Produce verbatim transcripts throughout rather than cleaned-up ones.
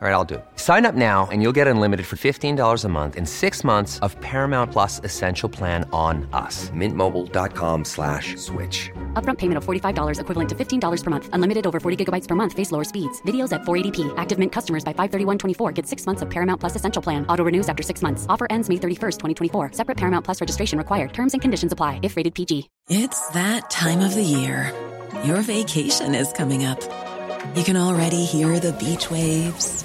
All right, I'll do it. Sign up now and you'll get unlimited for fifteen dollars a month and six months of Paramount Plus Essential Plan on us. Mintmobile.com slash switch. Upfront payment of forty-five dollars equivalent to fifteen dollars per month. Unlimited over forty gigabytes per month. Face lower speeds. Videos at four eighty p. Active Mint customers by five thirty-one twenty-four get six months of Paramount Plus Essential Plan. Auto renews after six months. Offer ends May thirty-first, twenty twenty-four. Separate Paramount Plus registration required. Terms and conditions apply if rated P G. It's that time of the year. Your vacation is coming up. You can already hear the beach waves,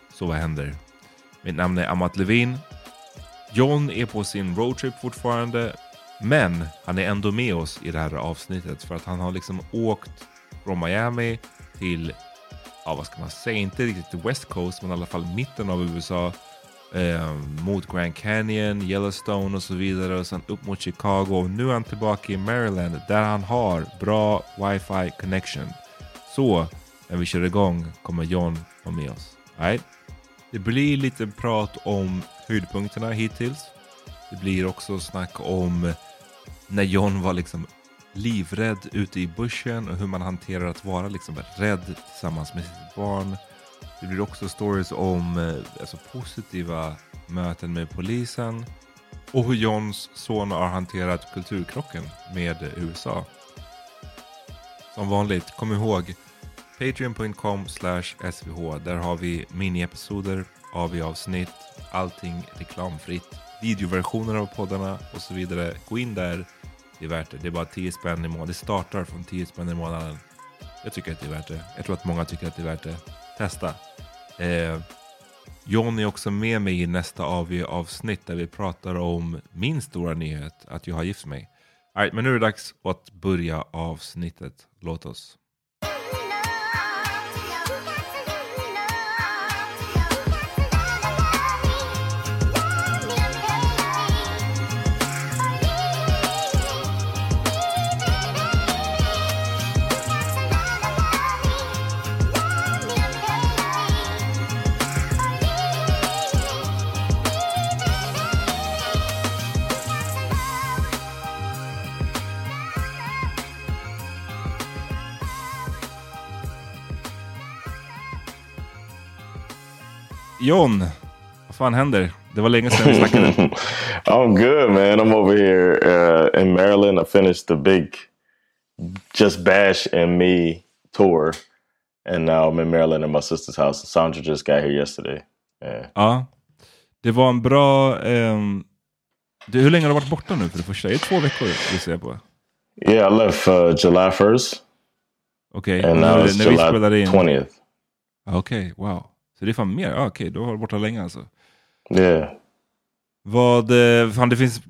Så vad händer? Mitt namn är Amat Levin. Jon är på sin roadtrip fortfarande, men han är ändå med oss i det här avsnittet för att han har liksom åkt från Miami till, ja vad ska man säga, inte riktigt West Coast men i alla fall mitten av U S A, eh, mot Grand Canyon, Yellowstone och så vidare och sen upp mot Chicago och nu är han tillbaka i Maryland där han har bra wifi connection. Så när vi kör igång kommer Jon vara med oss. All right. Det blir lite prat om höjdpunkterna hittills. Det blir också snack om när Jon var liksom livrädd ute i bushen och hur man hanterar att vara liksom rädd tillsammans med sitt barn. Det blir också stories om alltså, positiva möten med polisen och hur Jons son har hanterat kulturkrocken med U S A. Som vanligt, kom ihåg Patreon.com slash SVH. Där har vi mini-episoder, A V-avsnitt, allting reklamfritt, videoversioner av poddarna och så vidare. Gå in där, det är värt det. Det är bara tio spänn i månaden. Det startar från tio spänn i månaden. Jag tycker att det är värt det. Jag tror att många tycker att det är värt det. Testa. Eh, Jon är också med mig i nästa A V-avsnitt där vi pratar om min stora nyhet, att jag har gift mig. All right, men nu är det dags att börja avsnittet. Låt oss. Jon, vad fan händer? Det var länge sedan vi snackade. I'm good, man. I'm over here uh, in Maryland. I finished the big Just Bash and Me tour. And now I'm in Maryland at my sister's house. Sandra just got here yesterday. Yeah. Ja, det var en bra... Um... Du, hur länge har du varit borta nu för det första? Det är två veckor vi ser på. Yeah, I left uh, July first. Okej, okay. And now now it's July twentieth. Okej, okay, wow. Så det är fan mer? Ah, Okej, okay. Då har du borta länge alltså. Yeah. Vad, fan det finns...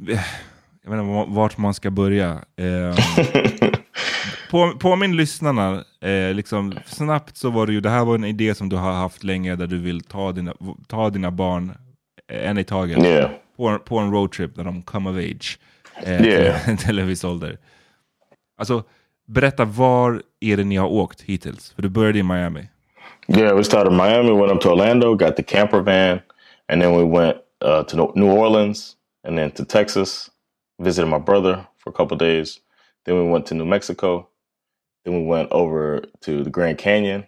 Jag vet inte vart man ska börja. Eh, på, på min lyssnarna, eh, liksom, snabbt så var det ju... Det här var en idé som du har haft länge där du vill ta dina, ta dina barn en i taget. Yeah. På, på en roadtrip när de come of age. Eh, yeah. Till, till en viss ålder. Alltså, berätta var är det ni har åkt hittills? För du började i Miami. Yeah, we started in Miami, went up to Orlando, got the camper van. And then we went uh, to New Orleans and then to Texas. Visited my brother for a couple of days. Then we went to New Mexico. Then we went over to the Grand Canyon.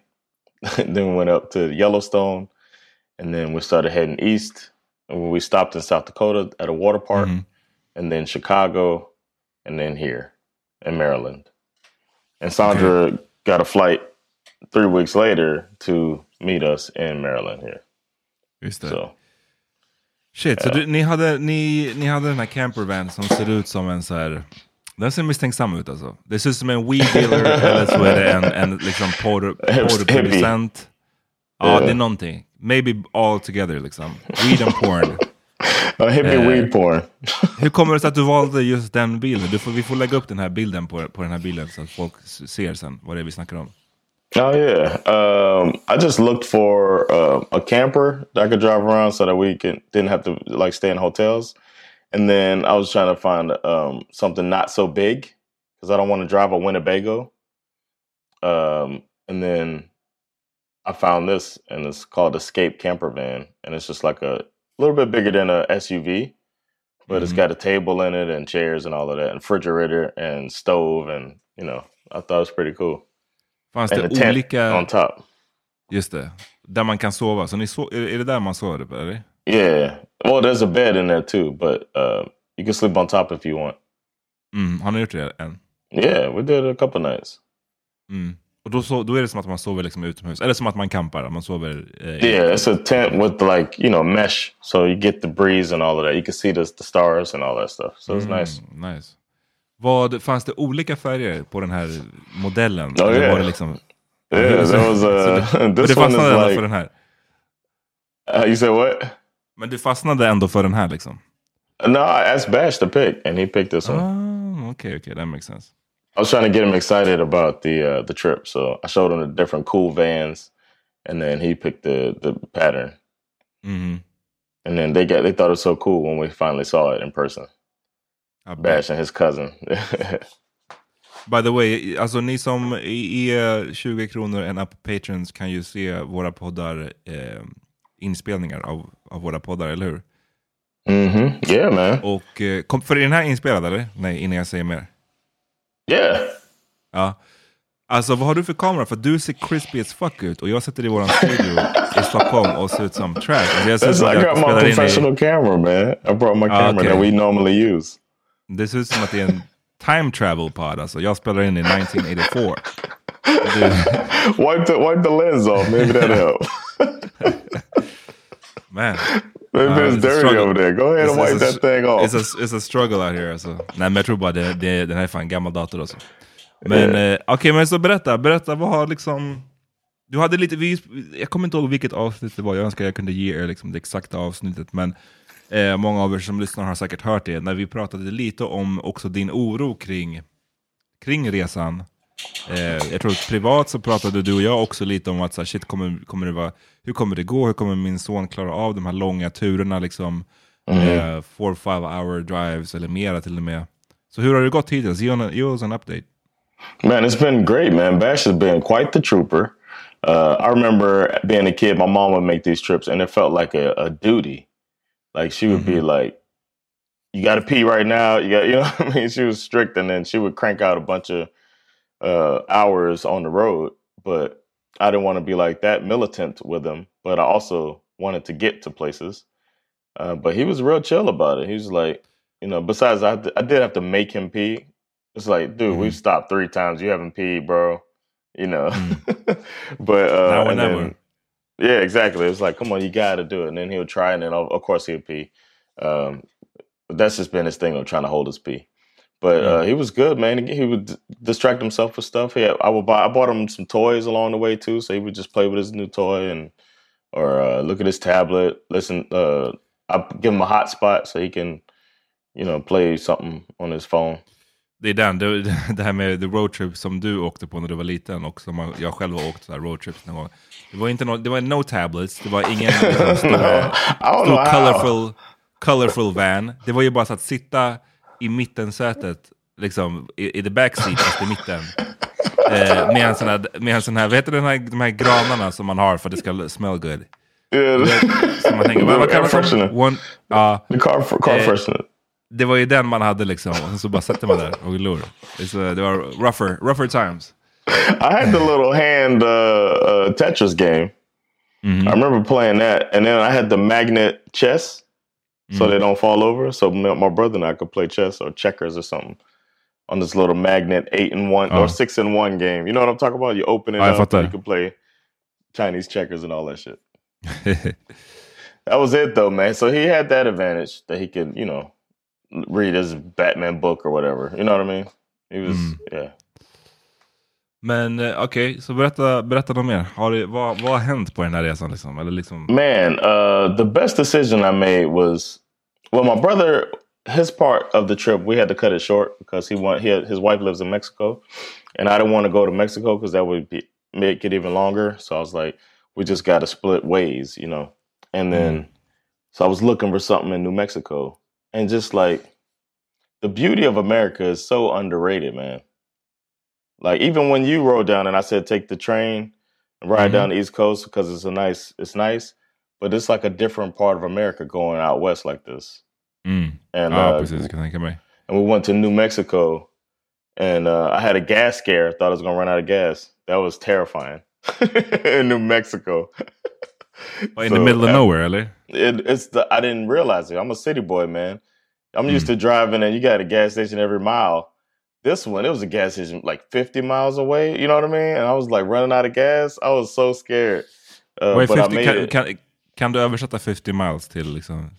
Then we went up to Yellowstone. And then we started heading east. And we stopped in South Dakota at a water park. Mm-hmm. And then Chicago. And then here in Maryland. And Sandra okay. got a flight three weeks later to meet us in Maryland here. Just that. So. Shit, så du, ni, hade, ni, ni hade den här campervan som ser ut som en så här... Den ser misstänksam ut alltså. Det ser ut som en weed dealer eller så är det en, en liksom porr-producent. Ja, yeah. Det är någonting. Maybe all together liksom. Weed and porn. Ja, hippie eh, weed porn. Hur kommer det sig att du valde just den bilen? Du får, vi får lägga upp den här bilden på, på den här bilen så att folk ser sen vad det är vi snackar om. Oh, yeah. Um, I just looked for uh, a camper that I could drive around so that we can, didn't have to like stay in hotels. And then I was trying to find um, something not so big because I don't want to drive a Winnebago. Um, and then I found this and it's called Escape Camper Van. And it's just like a little bit bigger than a S U V, but mm-hmm. it's got a table in it and chairs and all of that and refrigerator and stove. And, you know, I thought it was pretty cool. Fanns det olika... on top. Just det. Där man kan sova. Så ni so- är det där man sover? Eller? Yeah. Well, there's a bed in there too. But uh, you can sleep on top if you want. Mm, har ni gjort det än? Yeah, we did a couple nights. Mm. Och då, so- då är det som att man sover liksom utomhus. Eller som att man campar. Man sover, eh, yeah, it's a tent with like, you know, mesh. So you get the breeze and all of that. You can see the, the stars and all that stuff. So it's mm, nice. Nice. Vad, fanns det olika färger på den här modellen? Oh, eller yeah. Var det liksom... Yeah, there was a... du, this det fastnade ändå like... för den här. Uh, you said what? Men du fastnade ändå för den här liksom? No, I asked Bash to pick, and he picked this one. Oh, okay, okay, that makes sense. I was trying to get him excited about the uh, the trip, so I showed him the different cool vans, and then he picked the, the pattern. Mm-hmm. And then they got they thought it was so cool when we finally saw it in person. Bash and his cousin. By the way, alltså ni som är tjugo kronor en app patrons kan ju se våra poddar eh, inspelningar av, av våra poddar, eller hur? Mhm, yeah man. Och eh, kom, för den här inspelad eller? Nej, innan jag säger mer. Yeah. Ja. Alltså vad har du för kamera? För du ser crispy as fuck ut och jag sätter i våran studio i Stockholm och ser ut som trash. Jag ser ut som I got my professional camera man. I brought my camera ah, okay. that we normally use. Det ser ut som att det är en time travel pod. Alltså, jag spelar in i nitton åttiofyra. Du... wipe, the, wipe the lens off. Maybe that'll help. Man. Maybe uh, it's, it's dirty over there. Go ahead it's, and wipe that a, thing off. It's a, it's a struggle out here. Alltså. Nej, men jag tror bara det, det, den här är fan gammal dator. Alltså. Men yeah. eh, okej, okay, men så berätta. Berätta, vad har liksom... Du hade lite... Vi, jag kommer inte ihåg vilket avsnitt det var. Jag önskar jag kunde ge er liksom, det exakta avsnittet, men... Eh, många av er som lyssnar har säkert hört det när vi pratade lite om också din oro kring, kring resan. Eh, jag tror att privat så pratade du och jag också lite om att så här, shit, kommer, kommer det vara, hur kommer det gå? Hur kommer min son klara av de här långa turerna liksom mm-hmm. eh, four, five hour drives eller mera till och med. Så hur har det gått hittills? Ge oss en update. Man, it's been great man. Bash has been quite the trooper. Uh, I remember being a kid, my mom would make these trips and it felt like a, a duty. Like, she would mm-hmm. be like, you got to pee right now. You got, you know what I mean? She was strict, and then she would crank out a bunch of uh, hours on the road. But I didn't want to be like that militant with them. But I also wanted to get to places. Uh, but he was real chill about it. He was like, you know, besides I, I did have to make him pee. It's like, dude, mm-hmm. we've stopped three times. You haven't peed, bro. You know, but uh, and then, yeah, exactly. It's like, come on, you got to do it. And then he'll try. And then of course he'll pee. Um, that's just been his thing of trying to hold his pee. But uh, he was good, man. He would distract himself with stuff. He had, I would buy. I bought him some toys along the way too, so he would just play with his new toy and or uh, look at his tablet. Listen, uh, I give him a hotspot so he can, you know, play something on his phone. Det är den. Det, det här med the road trip som du åkte på när du var liten och som jag själv har åkt så här road trips någon gång. Det var inte no, det var no tablets. Det var ingen stor, stor, stor colorful colorful van. Det var ju bara så att sitta i mittensätet, liksom i, i the backseat, fast i mitten. Eh, med en sån här, med en sån här, vet du den här, de här granarna som man har för att det ska smell good? Yeah. Vet, som man tänker, vad kallar man det? One, uh, the car, for, car eh, freshener. Det var ju den man hade liksom, och så bara sätter man där och glor. Det var rougher, rougher times. I had the little hand uh, uh, Tetris game. Mm-hmm. I remember playing that, and then I had the magnet chess. So they don't fall over. So my brother and I could play chess or checkers or something on this little magnet eight and one oh. or six and one game. You know what I'm talking about? You open it oh, up and you can play Chinese checkers and all that shit. That was it though, man. So he had that advantage that he could, you know, read his Batman book or whatever. You know what I mean? He was, mm. yeah. Men okej, okay, så berätta, berätta något mer. Har du, vad, vad har hänt på den här resan? Liksom? Eller liksom... Man, uh, the best decision I made was, well, my brother, his part of the trip, we had to cut it short because he want, he had, his wife lives in Mexico, and I didn't want to go to Mexico because that would be, make it even longer. So I was like, we just got to split ways, you know. And then, mm. so I was looking for something in New Mexico. And just like, the beauty of America is so underrated, man. Like, even when you rode down and I said, take the train and ride mm-hmm. down the East Coast because it's a nice, it's nice. But it's like a different part of America going out west like this. Mm. And, oh, uh, and we went to New Mexico and uh, I had a gas scare. Thought I was going to run out of gas. That was terrifying in New Mexico. Well, in so, the middle of nowhere, really? It, it's the, I didn't realize it. I'm a city boy, man. I'm mm. used to driving and you got a gas station every mile. This one, it was a gas station like fifty miles away. You know what I mean? And I was like running out of gas. I was so scared. Uh, Wait, but fifty, I made it. Kan, kan, kan du översätta fifty miles till liksom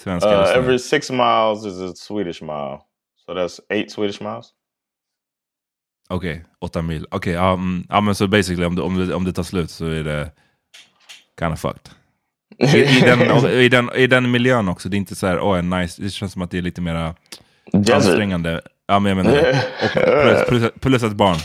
svenska? Uh, every six miles is a Swedish mile. So that's eight Swedish miles. Okej, okay, åtta mil. Okej, okay, um, ja men så so basically om det, om, det, om det tar slut så är det kind of fucked. I, i, den, i, den, I den miljön också, det är inte så här, oh, nice. Det känns som att det är lite mera ansträngande. Ja, men jag menar, plus, plus, plus ett barn.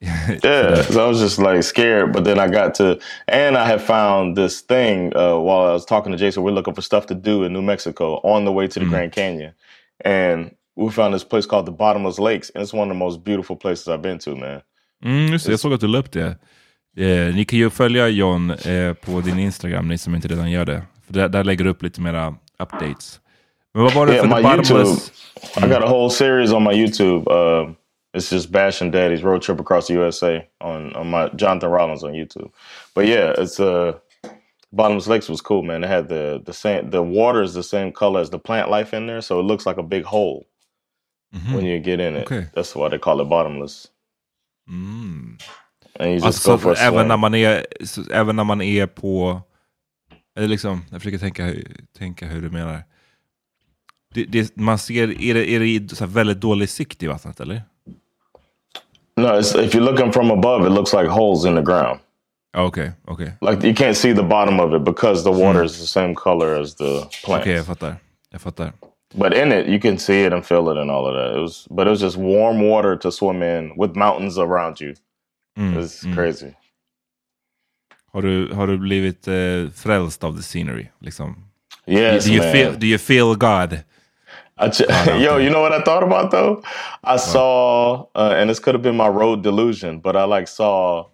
Yeah, so I was just like scared, but then I got to, and I had found this thing uh, while I was talking to Jason, we're looking for stuff to do in New Mexico on the way to the mm. Grand Canyon. And we found this place called the Bottomless Lakes, and it's one of the most beautiful places I've been to, man. Mm, just det, jag såg att du la upp det. Eh, ni kan ju följa Jon eh, på din Instagram, ni som inte redan gör det. För där, där lägger du upp lite mera updates. Men vad var det yeah, för the Bottomless... I got a whole series on my YouTube. Uh, it's just Bash and Daddy's Road Trip Across the U S A on, on my Jonathan Rollins on YouTube. But yeah, it's uh, Bottomless Lakes was cool, man. It had the the same the water is the same color as the plant life in there, so it looks like a big hole mm-hmm. when you get in it. Okay. That's why they call it Bottomless. Mm. And you just alltså, go for a även när man är även när man är på eller liksom jag försöker tänka tänka hur du menar. Det, det, man ser, är det, är det så här väldigt dålig sikt i vattnet, eller? No, it's, if you're looking from above, it looks like holes in the ground. Oh, okay, okay. Like you can't see the bottom of it because the water mm. is the same color as the plants. Okej, okay, jag fattar. Jag fattar. But in it, you can see it and feel it and all of that. It was, but it was just warm water to swim in with mountains around you. Mm. It was mm. crazy. Har du, har du blivit eh, frälst av the scenery, liksom? Yes, do you man. Feel, do you feel God? I ch- Yo, you know what I thought about though? I what? saw, uh, and this could have been my road delusion, but I like saw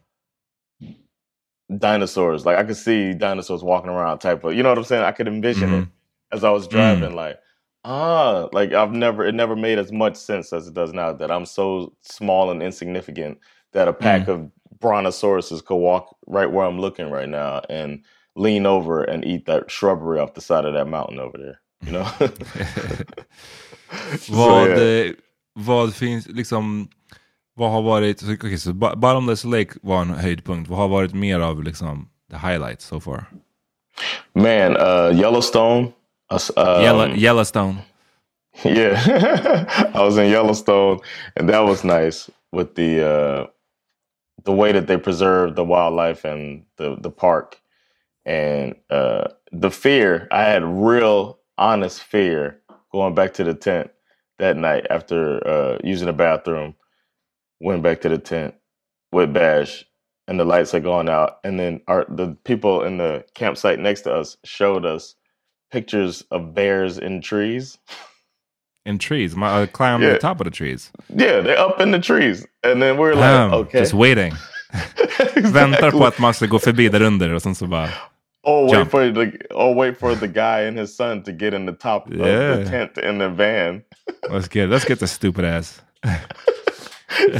dinosaurs. Like I could see dinosaurs walking around, type of, you know what I'm saying? I could envision mm-hmm. it as I was driving. Mm-hmm. Like, ah, like I've never, it never made as much sense as it does now that I'm so small and insignificant that a pack mm-hmm. of brontosauruses could walk right where I'm looking right now and lean over and eat that shrubbery off the side of that mountain over there, you know? vad, so, yeah. vad finns, liksom, vad har varit, okay, så Bottomless Lake var en höjdpunkt. Vad har varit mer av, liksom, the highlights so far? Man, uh, Yellowstone. Uh, um, Yellow, Yellowstone. Yeah. I was in Yellowstone, and that was nice with the uh, the way that they preserve the wildlife and the, the park. And uh, the fear, I had real honest fear going back to the tent that night after uh, using the bathroom, went back to the tent with Bash, and the lights had gone out. And then our, the people in the campsite next to us showed us pictures of bears in trees. In trees, my uh, climbing yeah. the top of the trees. Yeah, they're up in the trees, and then we're like, um, okay, just waiting. Väntar på att man ska gå förbi där under och sen så bara. Oh, wait jump. for the oh, wait for the guy and his son to get in the top yeah. of the tent in the van. Let's get let's get the stupid ass.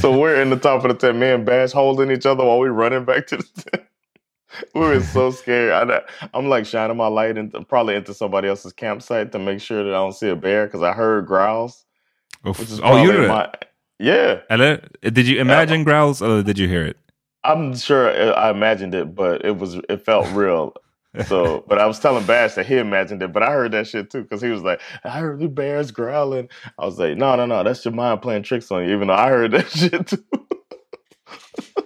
So we're in the top of the tent, me and Bash holding each other while we're running back to the tent. We were so scared. I, I'm like shining my light into, probably into somebody else's campsite to make sure that I don't see a bear because I heard growls. Which is oh, you did my, it? Yeah. Hello? Did you imagine yeah. growls or did you hear it? I'm sure I imagined it, but it was it felt real. So, but I was telling Bash that he imagined it, but I heard that shit too because he was like, "I heard the bears growling." I was like, "No, no, no, that's your mind playing tricks on you." Even though I heard that shit too.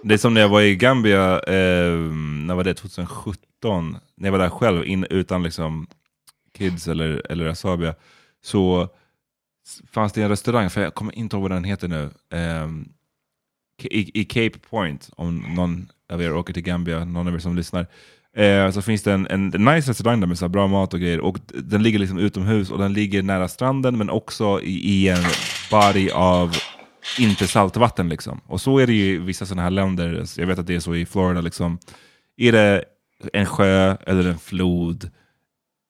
Det är som när jag var i Gambia, eh, när var det tjugosjutton, när jag var där själv, in, utan liksom kids eller, eller Asabia, så fanns det en restaurang, för jag kommer inte ihåg vad den heter nu, eh, i, i Cape Point, om någon av er åker till Gambia, någon av er som lyssnar, eh, så finns det en, en nice restaurang där med så bra mat och grejer, och den ligger liksom utomhus och den ligger nära stranden, men också i, i en body av inte saltvatten liksom. Och så är det ju i vissa sådana här länder. Jag vet att det är så i Florida liksom. Är det en sjö eller en flod,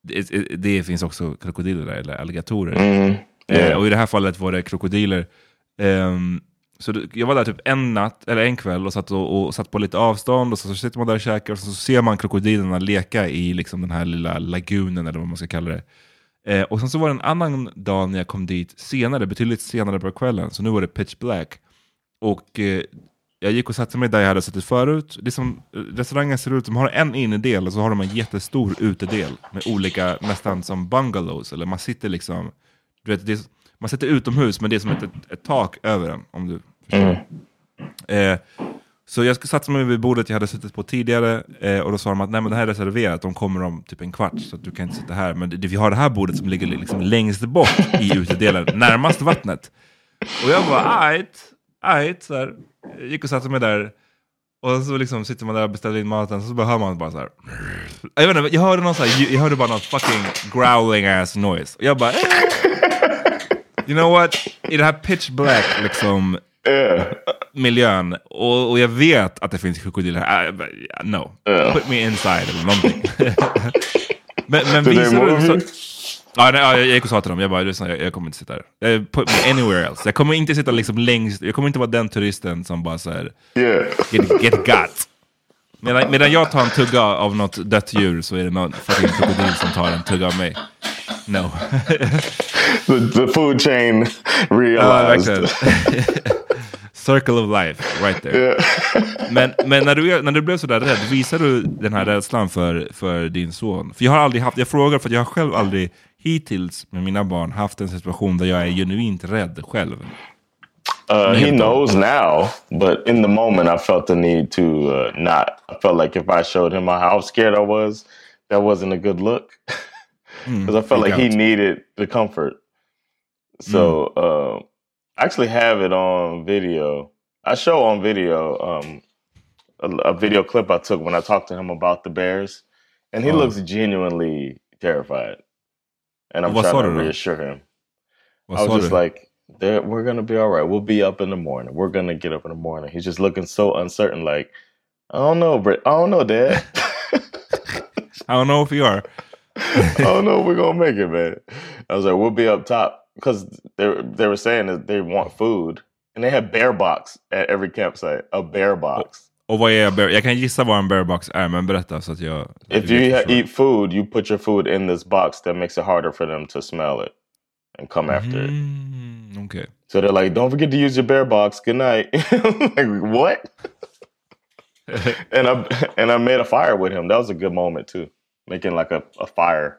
det, det finns också krokodiler där, eller alligatorer. Mm. Yeah. Och i det här fallet var det krokodiler. Um, så jag var där typ en natt eller en kväll och satt, och, och satt på lite avstånd, och så, så sitter man där och käkar, och så, så ser man krokodilerna leka i liksom den här lilla lagunen eller vad man ska kalla det. Eh, och sen så var det en annan dag när jag kom dit senare, betydligt senare på kvällen, så nu var det pitch black, och eh, jag gick och satte mig där jag hade suttit förut. Det som restaurangen ser ut som, har en innedel och så har de en jättestor utedel med olika, nästan som bungalows, eller man sitter liksom, du vet, det är, man sitter utomhus, men det är som ett, ett, ett tak över den, om du förstår. Mm. Eh, så jag skulle satsa mig vid bordet jag hade suttit på tidigare, eh, och då sa de att nej, men det här är reserverat, de kommer om typ en kvart, så att du kan inte sitta här, men det, vi har det här bordet som ligger liksom längst bort i utedelen, närmast vattnet. Och jag bara ajt, ajt, så här, gick och satte mig där, och så liksom sitter man där och beställer in maten, så behöver man bara så här. Jag vet inte, jag hörde någon så här, jag hörde bara någon fucking growling ass noise, och jag bara eh. You know what, i det här pitch black liksom yeah. miljön, och, och jag vet att det finns krokodiler här. Uh, no, yeah. Put me inside eller någonting. men men visar du så... Ja, nej, ja, jag gick och sa till dem, jag bara, jag, jag kommer inte sitta där. Put me anywhere else. Jag kommer inte sitta liksom längst, jag kommer inte vara den turisten som bara så här, yeah. get, get got. Medan, medan jag tar en tugga av något dött djur, så är det någon fucking krokodil som tar en tugga av mig. No. the, the food chain realized. Uh, Circle of life, right there. Yeah. men men när, du, när du blev så där rädd, visar du den här rädslan för, för din son? För jag har aldrig haft, jag frågar för att jag har själv aldrig hittills med mina barn haft en situation där jag är genuint rädd själv. Uh, he knows now, but in the moment I felt the need to uh, not. I felt like if I showed him how scared I was, that wasn't a good look. Because I felt like he needed the comfort. So... Mm. Uh, I actually have it on video. I show on video um, a, a video clip I took when I talked to him about the bears, and he oh. looks genuinely terrified. And I'm What trying to reassure him. What I was just it? like, "We're gonna be all right. We'll be up in the morning. We're gonna get up in the morning." He's just looking so uncertain, like, "I don't know, Britt. I don't know, Dad. I don't know if you are. I don't know if we're gonna make it, man." I was like, "We'll be up top." Because they they were saying that they want food, and they had bear box at every campsite. A bear box. Och vad är bear, jag kan gissa vad en bear box är, men berätta så att jag... If you ha- eat food, you put your food in this box that makes it harder for them to smell it and come mm, after it. Okay. So they're like, don't forget to use your bear box. Good night. Like, what? and I and I made a fire with him. That was a good moment too. Making like a, a fire.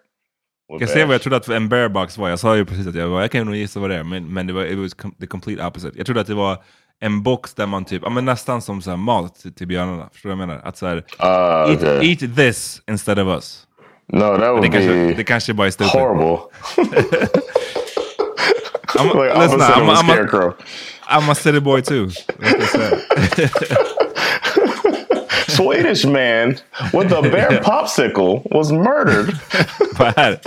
Jag ser vad jag trodde att en bear box var. Jag sa ju precis att jag var, jag kan nog gissa vad det är, men, men det var it was com- the complete opposite. Jag trodde att det var en box där man typ, ja men nästan som så här mat till, till björnarna, förstår du vad jag menar? Att så här, uh, eat, okay. eat this instead of us. No, that would det be kanske, det kanske bara är stupid. Horrible. I'm, like, listen, I'm, I'm, I'm, a, I'm a city boy too. Swedish man with a bear popsicle was murdered. här,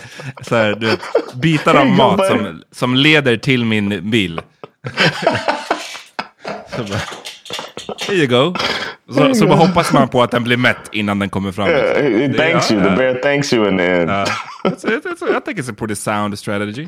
så här, du vet, bitar av mat som, som leder till min bil. Så bara, here you go. Så, så bara hoppas man på att den blir mätt innan den kommer fram. Yeah, it thanks you. The bear thanks you in the end. Uh, it's, it's, it's, I think it's a pretty sound strategy.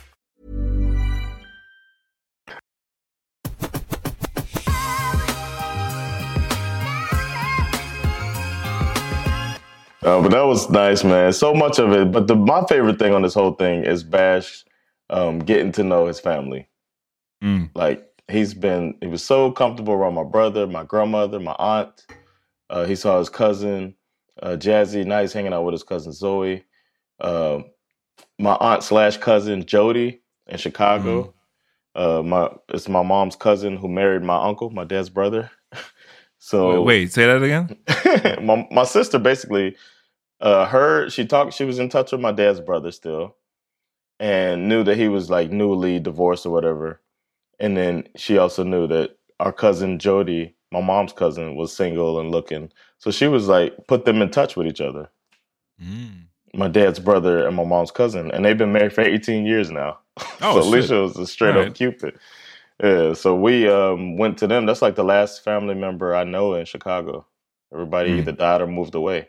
Uh, but that was nice, man. So much of it. But the, my favorite thing on this whole thing is Bash um, getting to know his family. Mm. Like, he's been, he was so comfortable around my brother, my grandmother, my aunt. Uh, he saw his cousin, uh, Jazzy. Now he's hanging out with his cousin, Zoe. Uh, my aunt slash cousin, Jody, in Chicago. Mm. Uh, my It's my mom's cousin who married my uncle, my dad's brother. So wait, say that again? my, my sister basically, uh, her, she talked, she was in touch with my dad's brother still and knew that he was like newly divorced or whatever. And then she also knew that our cousin Jody, my mom's cousin, was single and looking. So she was like, put them in touch with each other. Mm. My dad's brother and my mom's cousin. And they've been married for eighteen years now. Oh, so shit. Alicia was a straight All up right. Cupid. Yeah, so we um, went to them. That's like the last family member I know in Chicago. Everybody mm. either died or moved away.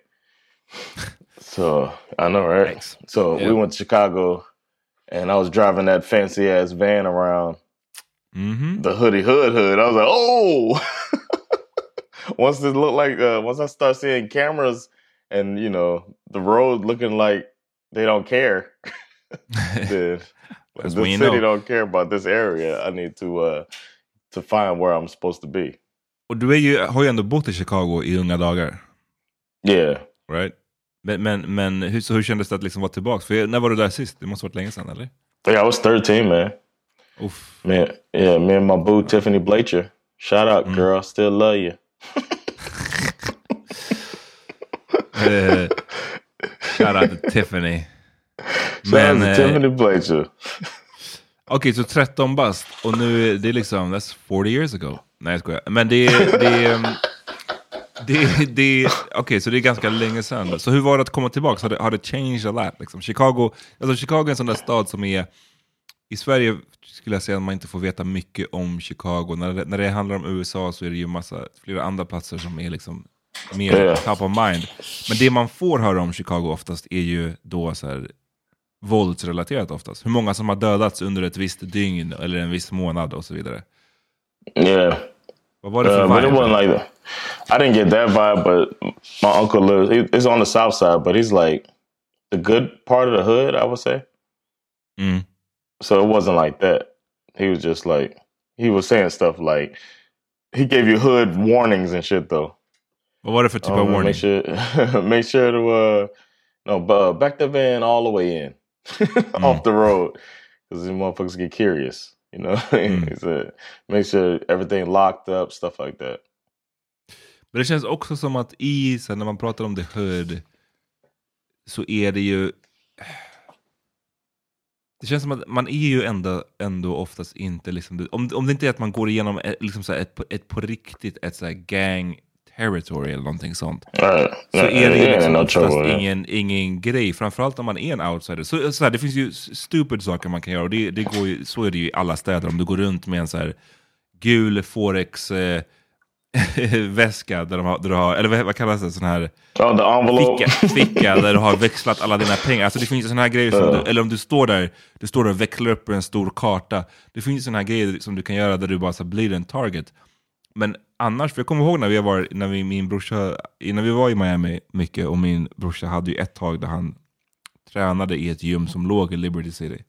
So, I know, right? Thanks. So yeah. We went to Chicago, and I was driving that fancy-ass van around mm-hmm. the hoodie hood hood. I was like, oh! once it looked like, uh, once I start seeing cameras and, you know, the road looking like they don't care, then... As the city know. Don't care about this area. I need to uh, to find where I'm supposed to be. Och du är ju, har ju ändå bott i Chicago i unga dagar. Yeah. Right? Men, men, men hur, så hur kändes det att liksom vara tillbaka? För när var du där sist? Det måste ha varit länge sedan, eller? Yeah, I was thirteen, man. Oof. Man, yeah, me and my boo, Tiffany Blatcher. Shout out, mm. girl. Still love you. uh, shout out to Tiffany. Men, eh, okej, okay, så tretton bast. Och nu, det är liksom, that's forty years ago. Nej, jag skojar. Men det är det, det, det, okej, okay, så det är ganska länge sedan. Så hur var det att komma tillbaka? Har det, har det changed a lot? Liksom? Chicago, alltså Chicago är en sån där stad som är I Sverige skulle jag säga att man inte får veta mycket om Chicago. När det, när det handlar om U S A så är det ju massa, flera andra platser som är liksom mer top of mind. Men det man får höra om Chicago oftast är ju då så här våldsrelaterat oftast. Hur många som har dödats under ett visst dygn eller en viss månad och så vidare. Yeah. What was it for? Uh, but it wasn't like that. I didn't get that vibe, but my uncle lives. He, it's on the south side, but he's like the good part of the hood, I would say. Mm. So it wasn't like that. He was just like he was saying stuff like he gave you hood warnings and shit though. But what if it's about warning? Make sure, make sure to uh, no, uh, back the van all the way in mm. off the road because these motherfuckers get curious. You know, it's a, make sure everything locked up, stuff like that. Men det känns också som att i, så när man pratar om the hood så är det ju, det känns som att man är ju ändå, ändå oftast inte liksom, om, om det inte är att man går igenom liksom så här ett, ett på riktigt ett så här gang territory eller någonting sånt. Uh, så uh, är det ju liksom yeah, oftast trouble, ingen, yeah. ingen grej. Framförallt om man är en outsider. Så, så här, det finns ju stupid saker man kan göra. Och det, det går ju, så är det ju i alla städer. Om du går runt med en så här gul forex eh, väska där, de har, där du har, eller vad, vad kallas det? Sån här oh, ficka, ficka där du har växlat alla dina pengar. Alltså det finns ju sån här grejer som uh. du, eller om du står där, du står där och vecklar upp en stor karta. Det finns ju sån här grejer som du kan göra där du bara så här, blir en target. Men annars, för jag kommer ihåg när vi var, när vi, min brorsa, innan vi var i Miami mycket, och min brorsa hade ju ett tag där han tränade i ett gym som låg i Liberty City.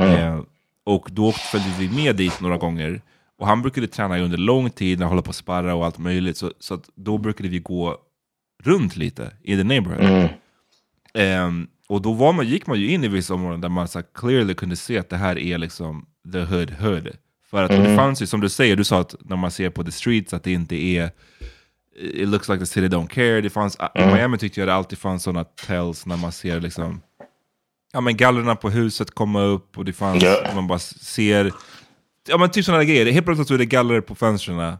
Mm. Eh, och då följde vi med dit några gånger. Och han brukade träna under lång tid när han håller på att sparra och allt möjligt. Så, så att då brukade vi gå runt lite i the neighborhood. Mm. Eh, och då var man, gick man ju in i vissa områden där man så clearly kunde se att det här är liksom the hood hood. För att mm. det fanns ju, som du säger, du sa att när man ser på the streets att det inte är it looks like the city don't care. Det fanns, mm. i Miami tyckte jag det alltid fanns sådana tells när man ser liksom ja men gallerna på huset komma upp och det fanns, yeah. man bara ser ja men typ sådana grejer. Helt plötsligt så är det galler på fönstren,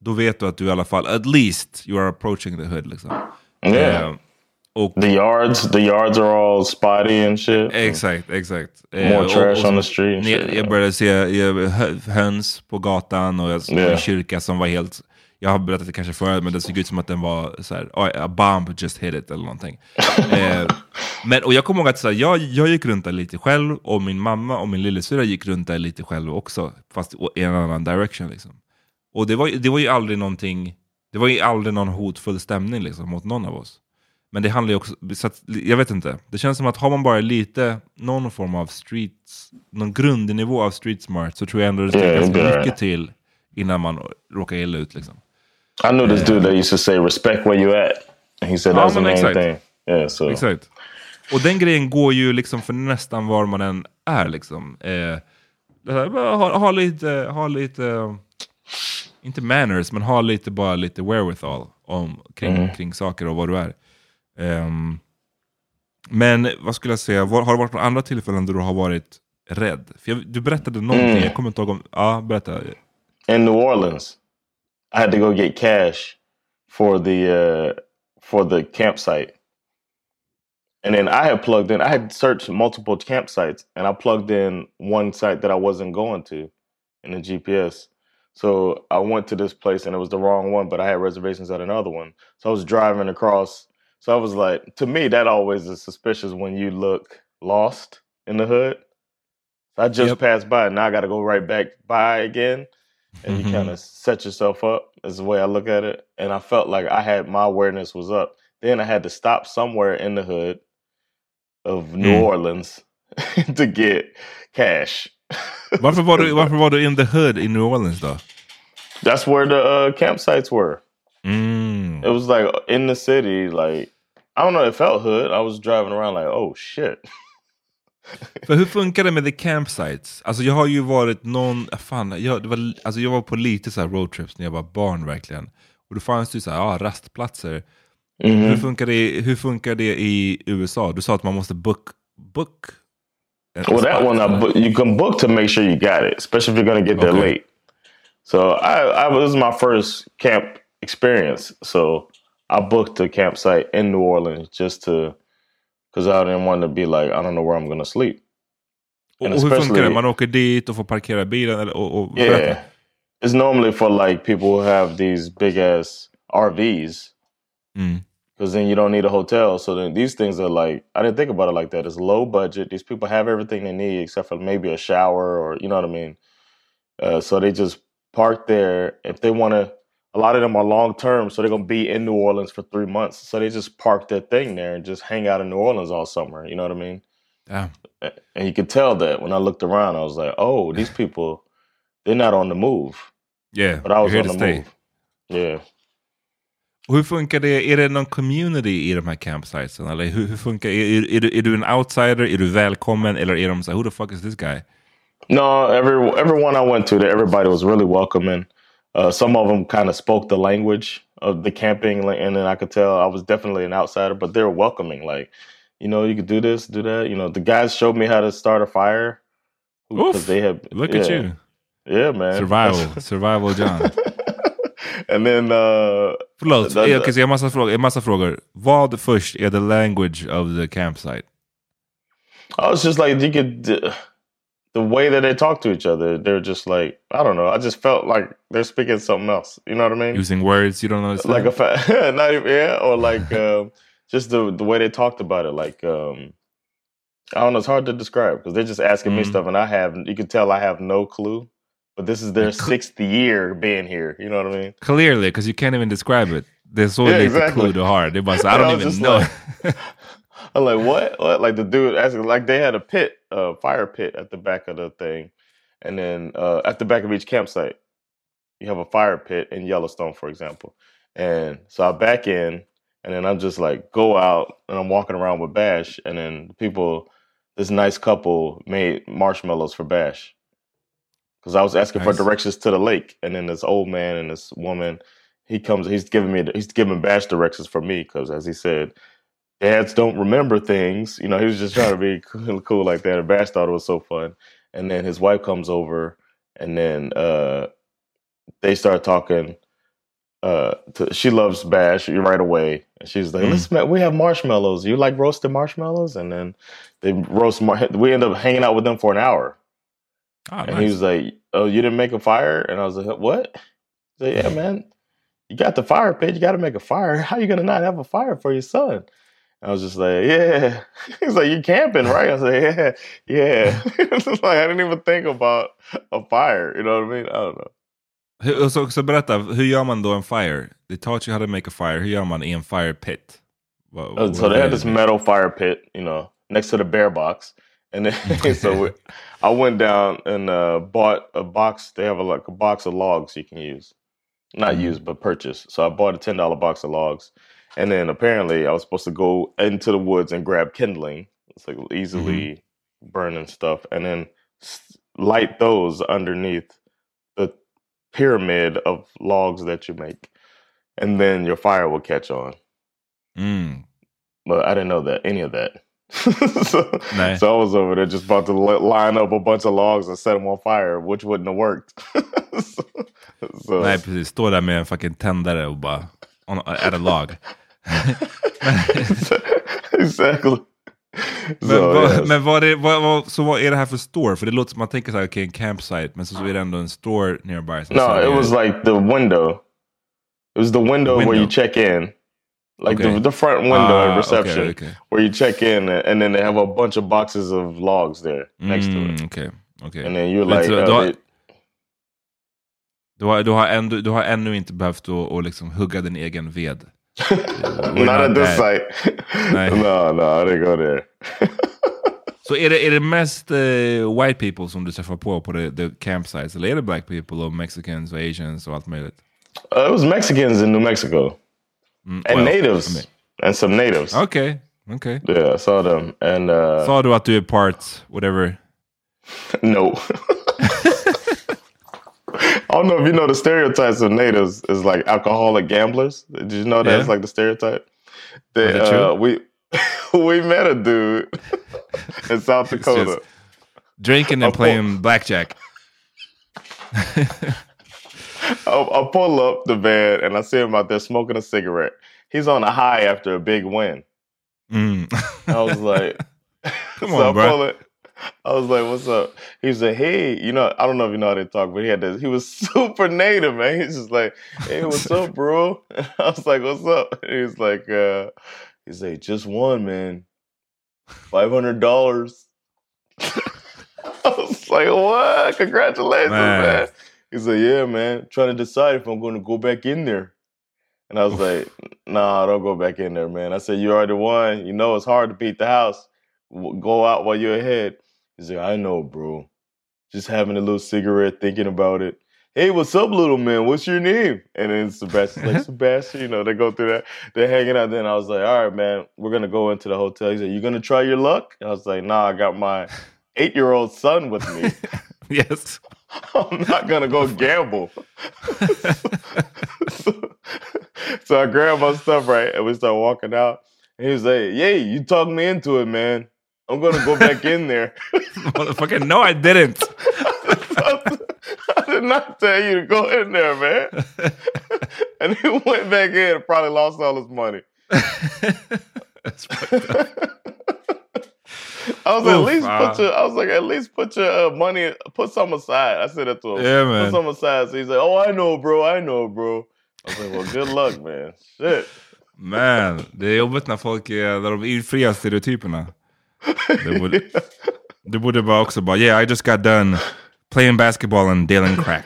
då vet du att du i alla fall, at least you are approaching the hood liksom. Yeah. Uh, och, the yards, the yards are all spotty and shit. Exakt, exakt. More eh, trash och, och, on the street. Jag, jag började se jag, höns på gatan och jag såg yeah. en kyrka som var helt, jag har berättat det kanske förut, men det såg ut som att den var så här, oh, a bomb just hit it eller någonting. eh, men och jag kommer ihåg att så här, jag jag gick runt där lite själv och min mamma och min lillasyrra gick runt där lite själv också, fast i en annan direction liksom. Och det var det var ju aldrig någonting, det var ju aldrig någon hotfull stämning liksom mot någon av oss. Men det handlar ju också, så att, jag vet inte. Det känns som att har man bara lite någon form av streets, någon grundnivå av street smart, så tror jag ändå det ska yeah, ganska mycket till innan man råkar illa ut liksom. I know this uh, dude that used to say respect where you at. And he said that's the main thing. Yeah, so. Exakt. Och den grejen går ju liksom för nästan var man än är liksom. Eh, ha, ha lite, ha lite inte manners, men ha lite bara lite wherewithal om kring mm. kring saker och vad du är. Um, men vad skulle jag säga, var, har det varit några andra tillfällen där du har varit rädd? För jag, du berättade någonting, mm. jag kommer inte ihåg om, ja berätta. In New Orleans I had to go get cash for the uh, for the campsite, and then I had plugged in, I had searched multiple campsites and I plugged in one site that I wasn't going to in the G P S. So I went to this place and it was the wrong one, but I had reservations at another one, so I was driving across. So I was like, to me, that always is suspicious when you look lost in the hood. So I just yep. passed by, and now I got to go right back by again. And mm-hmm. you kind of set yourself up, is the way I look at it. And I felt like I had, my awareness was up. Then I had to stop somewhere in the hood of New mm. Orleans to get cash. Varför var du, varför var du in the hood in New Orleans, though? That's where the uh, campsites were. Mm. It was like in the city, like I don't know, it felt hood. I was driving around like, oh shit. För hur funkar det med the campsites? Alltså jag har ju varit någon, fan, jag, det var, alltså jag var på lite så här roadtrips när jag var barn verkligen. Och då fanns det ju så här, ja, rastplatser. Mm-hmm. Hur funkar det, hur funkar det i U S A? Du sa att man måste book book. Well, that one I bu- you can book to make sure you got it, especially if you're going to get there okay. late. So I I was my first camp experience, so I booked a campsite in New Orleans just to, because I didn't want to be like, I don't know where I'm gonna sleep. And och hur funkar det? Man åker dit och får parkera bilen? Eller, och, och yeah. It's normally for like people who have these big ass R Vs. Mm. Because then you don't need a hotel. So then these things are like, I didn't think about it like that. It's low budget. These people have everything they need except for maybe a shower or, you know what I mean? Uh, so they just park there. If they want to, a lot of them are long term. So they're going to be in New Orleans for three months. So they just park their thing there and just hang out in New Orleans all summer. You know what I mean? Yeah. And you could tell that when I looked around, I was like, oh, these people, they're not on the move. Yeah. But I was on the stay. Move. Yeah. Hur funkar det? Är det någon community i de här campsitesen? Eller hur, hur funkar är, är, är du en outsider? Är du välkommen? Eller är de så här, who the fuck is this guy? No, every, everyone I went to, everybody was really welcoming. Uh, some of them kind of spoke the language of the camping. And then I could tell I was definitely an outsider. But they were welcoming. Like, you know, you could do this, do that. You know, the guys showed me how to start a fire. Oof, they had, look yeah. at you. Yeah, man. Survival. Survival John. And then, uh, Förlåt, the, the, okay, så jag har massa frågor, en massa frågor. Vad först är the language of the campsite? I was just like, you could, the way that they talk to each other, they're just like, I don't know, I just felt like they're speaking something else. You know what I mean? Using words you don't understand? Like a fa- not even, yeah, or like um, just the, the way they talked about it. Like, um, I don't know, it's hard to describe because they're just asking mm. me stuff and I have, you can tell I have no clue. But this is their sixth year being here. You know what I mean? Clearly, because you can't even describe it. There's always yeah, exactly. a clue to heart. They must. I don't I even know. Like, I'm like, what? what? Like the dude asking, like they had a pit, a uh, fire pit at the back of the thing, and then uh, at the back of each campsite, you have a fire pit in Yellowstone, for example. And so I back in, and then I'm just like, go out, and I'm walking around with Bash, and then people, this nice couple made marshmallows for Bash. Because I was asking nice. for directions to the lake, and then this old man and this woman, he comes, he's giving me, he's giving Bash directions for me, because as he said, dads don't remember things. You know, he was just trying to be cool, cool like that, and Bash thought it was so fun. And then his wife comes over, and then uh, they start talking. Uh, to, she loves Bash right away, and she's like, "Let's mm. we have marshmallows. You like roasted marshmallows?" And then they roast. Mar- we end up hanging out with them for an hour. Oh, and nice. He was like, "Oh, you didn't make a fire?" And I was like, "What?" I was like, yeah, man, you got the fire pit. You got to make a fire. How are you gonna not have a fire for your son? And I was just like, "Yeah." He's like, "You're camping, right?" I was like, "Yeah, yeah." It's like I didn't even think about a fire. You know what I mean? I don't know. Så också berätta, hur gör man då en fire? They taught you how to make a fire. Hur gör man en fire pit? What, what so they had this metal fire pit, you know, next to the bear box. And then, so we, I went down and uh, bought a box. They have a, like a box of logs you can use, not mm-hmm. use, but purchase. So I bought a ten dollar box of logs, and then apparently I was supposed to go into the woods and grab kindling. It's like easily mm-hmm. burning stuff, and then light those underneath the pyramid of logs that you make, and then your fire will catch on. Mm. But I didn't know that any of that. so, nice. so I was over there just about to li- line up a bunch of logs and set them on fire, which wouldn't have worked. so, so. Nej, precis. Står där med en fucking tändare och bara on, at a log. exactly. Men, so, va, yes. men vad, är, vad, vad, så vad är det här för store? För det låter som man tänker såhär, okej, okay, en campsite, men så, så är det ändå en store nearby. Så no, så it was det. Like the window. It was the window, window. where you check in. Like okay. the, the front window uh, at reception okay, okay. where you check in, and then they have a bunch of boxes of logs there next mm, to it. Okay, okay. And then you're men, like... Du har, it... du, har, du, har ännu, du har ännu inte behövt att och liksom hugga din egen ved. Not at this site. no, no, I didn't go there. Så är det, är det mest uh, white people som du träffar på på the, the campsites? Eller är det black people och Mexicans och Asians och allt möjligt? Uh, it was Mexicans in New Mexico. Mm, and well, natives. I mean. And some natives. Okay, okay. Yeah, I saw them. And uh, saw du att du är part, whatever? No. I don't know if you know the stereotypes of natives is like alcoholic gamblers. Did you know that's yeah. like the stereotype? They, that uh, we, we met a dude in South Dakota. Drinking and playing blackjack. I pull up the van and I see him out there smoking a cigarette. He's on a high after a big win. Mm. I was like, come so on, I pull bro. It, I was like, what's up? He was like, hey, you know, I don't know if you know how they talk, but he had this. He was super native, man. He's just like, hey, what's up, bro? I was like, what's up? He was like, uh, he's like, just one, man. five hundred dollars. I was like, what? Congratulations, man. man. He's like, yeah, man. I'm trying to decide if I'm going to go back in there. And I was like, nah, don't go back in there, man. I said, you already won. You know it's hard to beat the house. Go out while you're ahead. He's like, I know, bro. Just having a little cigarette, thinking about it. Hey, what's up, little man? What's your name? And then Sebastian's like, Sebastian, you know, they go through that. They're hanging out. Then I was like, all right, man, we're going to go into the hotel. He's like, you going to try your luck? And I was like, nah, I got my eight-year-old son with me. Yes. I'm not going to go gamble. so, so I grabbed my stuff, right? And we start walking out. And he was like, yay, you talked me into it, man. I'm going to go back in there. Motherfucker, no, I didn't. I did not tell you to go in there, man. And he went back in and probably lost all his money. That's fucked up. I was, Oof, at least wow. put your, I was like, at least put your uh, money, put some aside. I said that to him. Yeah, man. Put some aside. So he's like, oh, I know, bro. I know, bro. I was like, well, good luck, man. Shit. Man, det är jobbigt när folk är, när de infriar stereotyperna. Du borde, du borde bara också bara, yeah, I just got done playing basketball and dealing crack.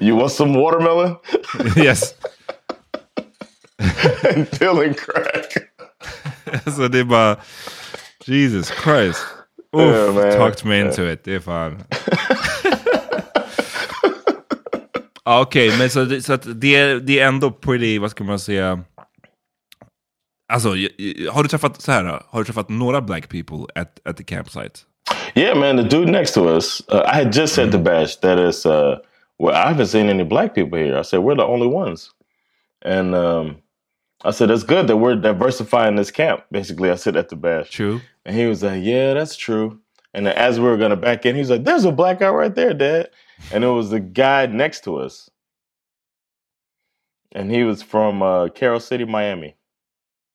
You want some watermelon? Yes. And dealing crack. Så det är bara, Jesus Christ. Oof, yeah, talked me into yeah. it. Det är fan. Ah, okej, okay. Men så, det, så att det, det är ändå pretty, vad ska man säga? Alltså, har du träffat så här? Har du träffat några black people at, at the campsite? Yeah, man, the dude next to us. Uh, I had just said mm. to Bash that is, uh, well, I haven't seen any black people here. I said we're the only ones, and um, I said it's good that we're diversifying this camp. Basically, I said that to Bash. True. And he was like, yeah, that's true. And then as we were gonna back in, he was like, there's a black guy right there, Dad. And it was the guy next to us. And he was from uh, Carroll City, Miami.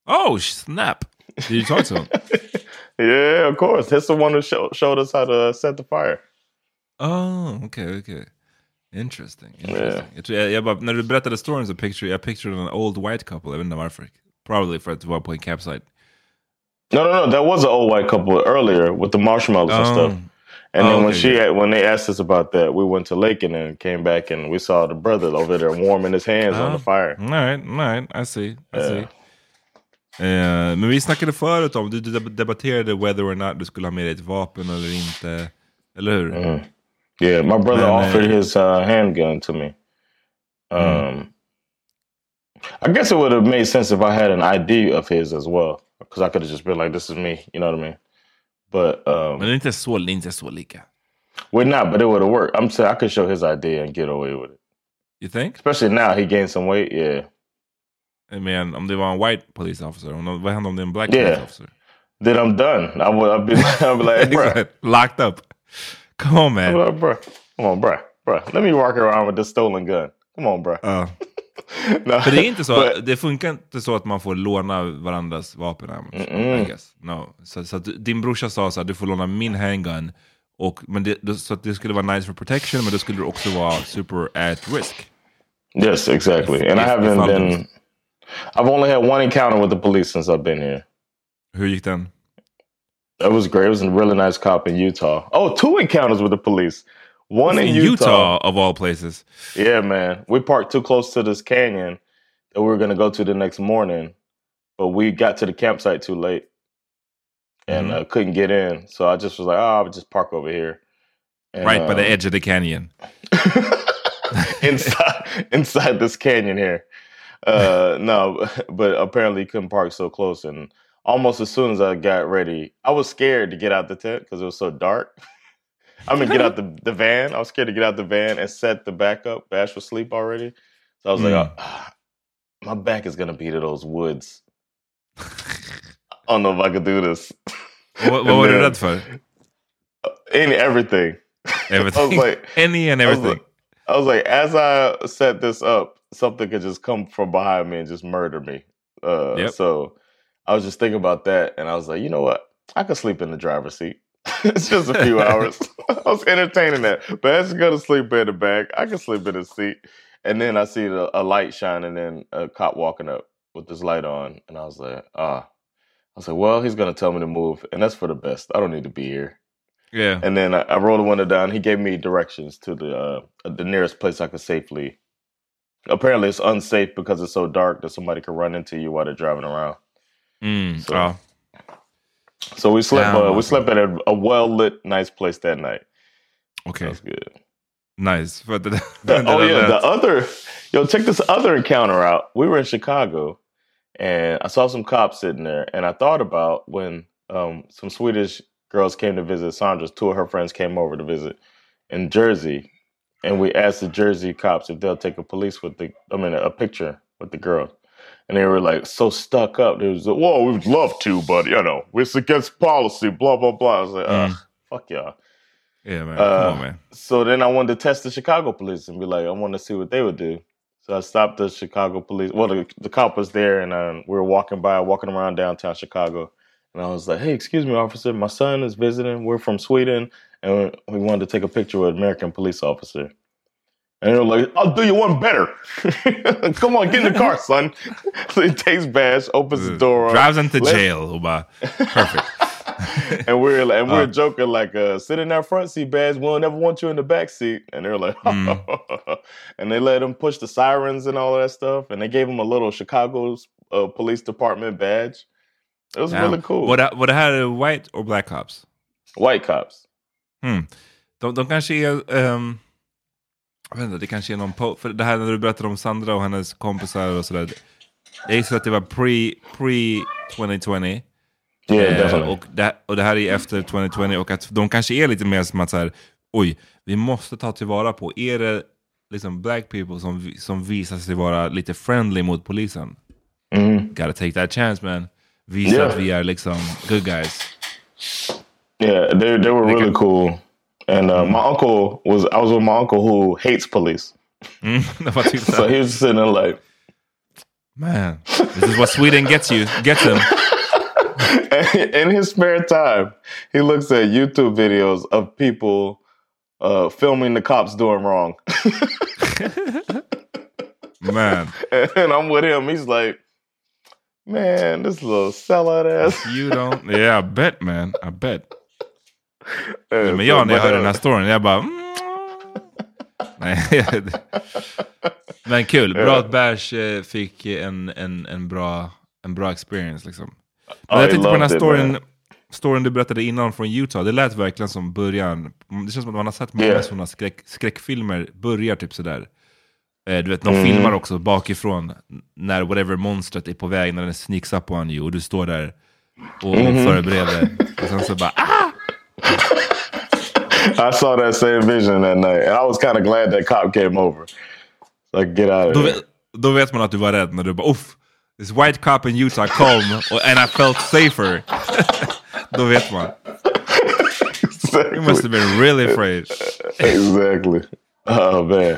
Oh, snap. Did you talk to him? Yeah, of course. That's the one who show, showed us how to set the fire. Oh, okay, okay. Interesting. Interesting. Yeah. Jag tror jag, jag bara, när du berättade storyn så picture, jag pictured an old white couple. Jag vet inte varför. Probably för att det var på en campsite. No, no, no. That was an old white couple earlier with the marshmallows oh. and stuff. And oh, then when okay, she yeah. when they asked us about that, we went to Lakin and came back and we saw the brother over there warming his hands uh, on the fire. All right, all right, I see, I yeah. see. Uh, men vi snackade förut om, du, du debatterade whether or not du skulle ha med dig ett vapen eller inte, eller hur? Mm. Yeah, my brother men, offered uh, his uh, handgun to me. Um, mm. I guess it would have made sense if I had an I D of his as well. Because I could have just been like, this is me, you know what I mean? But um, but inte så, inte så lika. Well, not, but it would have worked. I'm saying I could show his idea and get away with it. You think? Especially now he gained some weight, yeah. I mean, om det var en white police officer, om vad händer om det är en black yeah. police officer? Then I'm done. I would, I'd be, I'd be like, bruh. Locked up. Come on, man. Like, bruh. Come on, bruh. Bruh. Let me walk around with this stolen gun. Come on, bruh. Uh. No, för det är inte så, but, det funkar inte så att man får låna varandras vapen. I guess. No. Så, så att din brorsa sa så här, du får låna min handgun och, men det, så att det skulle vara nice for protection, men det skulle också vara super at risk. Yes, exactly. If, and if, I haven't been I've only had one encounter with the police since I've been here. Hur gick den? That was great. It was a really nice cop in Utah. Oh, two encounters with the police. One in, in Utah, Utah, of all places. Yeah, man. We parked too close to this canyon that we were going to go to the next morning. But we got to the campsite too late and mm-hmm. uh, couldn't get in. So I just was like, oh, I'll just park over here. And, right um, by the edge of the canyon. inside inside this canyon here. Uh, no, but apparently couldn't park so close. And almost as soon as I got ready, I was scared to get out the tent because it was so dark. I mean, get out the, the van. I was scared to get out the van and set the back up. Bash was asleep already. So I was mm. like, oh, my back is going to be to those woods. I don't know if I could do this. What, what were you that for? Any, everything. Everything. I was like, any and everything. I was like, I was like, as I set this up, something could just come from behind me and just murder me. Uh, yep. So I was just thinking about that. And I was like, you know what? I could sleep in the driver's seat. It's just a few hours. I was entertaining that. But I just go to sleep in the back. I can sleep in the seat. And then I see the, a light shining and a cop walking up with his light on. And I was like, ah. I was like, well, he's going to tell me to move. And that's for the best. I don't need to be here. Yeah. And then I, I rolled the window down. He gave me directions to the uh, the nearest place I could safely. Apparently it's unsafe because it's so dark that somebody could run into you while they're driving around. Mm, so, oh. so we slept uh, we slept at a, a well-lit, nice place that night. Okay. That's good. Nice. But the, the, oh, yeah. The other... Yo, check this other encounter out. We were in Chicago, and I saw some cops sitting there, and I thought about when um, some Swedish girls came to visit Sandra's. Two of her friends came over to visit in Jersey, and we asked the Jersey cops if they'll take a police with the... I mean, a, a picture with the girl. And they were like so stuck up. They was like, whoa, we would love to, but you know, it's against policy, blah, blah, blah. I was like, uh, mm. fuck y'all. Yeah, man. Uh, Come on, man. So then I wanted to test the Chicago police and be like, I want to see what they would do. So I stopped the Chicago police. Well, the, the cop was there, and um, we were walking by, walking around downtown Chicago. And I was like, hey, excuse me, officer. My son is visiting. We're from Sweden. And we wanted to take a picture with an American police officer. And they're like, I'll do you one better. Come on, get in the car, son. So he takes Bash, opens the door. Drives him to jail. Perfect. and we're like, and we're uh, joking like, uh, sit in that front seat, Bash. We'll never want you in the back seat. And they're like, oh. mm. And they let him push the sirens and all of that stuff. And they gave him a little Chicago's uh, police department badge. It was now, really cool. What, what här white or black cops? White cops. Mm. De, de kanske är... Um... Jag vet inte, det kanske är någon po- för det här när du berättade om Sandra och hennes kompisar och sådär. Jag gissar att det var pre, pre twenty twenty. Yeah, eh, och, det, och det här är efter twenty twenty. Och att de kanske är lite mer som att så här, oj, vi måste ta tillvara på. Är det liksom black people som, som visar sig vara lite friendly mot polisen? Mm. Gotta take that chance, man. Visa yeah. att vi är liksom good guys. Yeah, they, they were really cool. And uh, my uncle was, I was with my uncle who hates police. So he was sitting there like, man, this is what Sweden gets you, gets him. And in his spare time, he looks at YouTube videos of people uh, filming the cops doing wrong. Man. And I'm with him. He's like, man, this little sellout ass. You don't, yeah, I bet, man, I bet. Nej, men jag när jag hörde den här storyn jag bara mm. Nej. Men kul, bra att Bärs fick en, en, en, bra, en bra experience liksom. Men oh, jag tänkte på den här storyn, storyn du berättade innan från Utah. Det lät verkligen som början. Det känns som att man har sett många yeah. sådana skräck, skräckfilmer börjar typ sådär. Du vet, de mm. filmar också bakifrån när whatever monstret är på väg, när den sneaks up on you och du står där och mm. förbereder. Och sen så bara ah! I saw that same vision that night. And I was kind of glad that cop came over. So I could get out of då, vet, då vet man att du var rädd när du bara, uff, this white cop in Utah came and I felt safer. Då vet man. Exactly. You must have been really afraid. Exactly. Oh, man.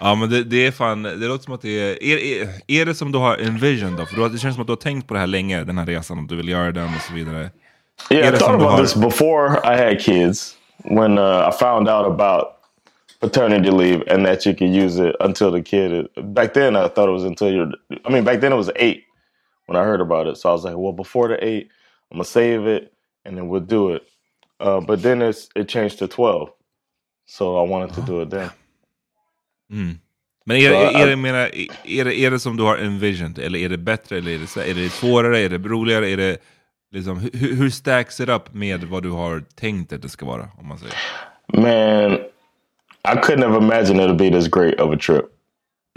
Ja, men det, det är fan, det låter som att det är, är, är det som du har en vision då? För då, det känns som att du har tänkt på det här länge, den här resan, att du vill göra den och så vidare. Yeah, I thought about this before I had kids, when uh, I found out about paternity leave and that you could use it until the kid is, back then I thought it was until you're, I mean, back then it was eight when I heard about it. So I was like, well, before the eight, I'm going to save it and then we'll do it. Uh, but then it's, it changed to twelve. So I wanted to do it then. Mm. Men är, är, är, det, mera, är, det, är det som du har envisioned? Eller är det bättre? Eller är det, är det svårare? Är det roligare? Är det... Liksom, hur, hur stacks it up med vad du har tänkt att det ska vara, om man säger? Man, I couldn't have imagined it would be this great of a trip.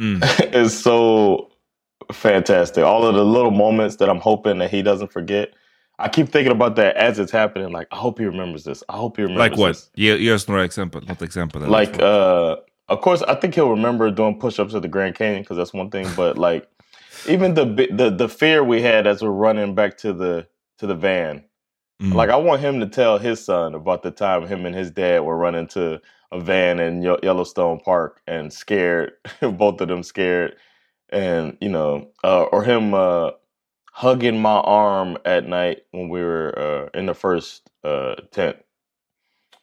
Mm. It's so fantastic. All of the little moments that I'm hoping that he doesn't forget. I keep thinking about that as it's happening. Like, I hope he remembers this. I hope he remembers like what? This. Ge, ge oss några exempel. Något exempel like, uh, of course, I think he'll remember doing push-ups at the Grand Canyon, because that's one thing. But like, even the, the, the fear we had as we're running back to the to the van. Mm. Like, I want him to tell his son about the time him and his dad were running to a van in Ye- Yellowstone Park and scared, both of them scared. And, you know, uh, or him uh, hugging my arm at night when we were uh, in the first uh, tent.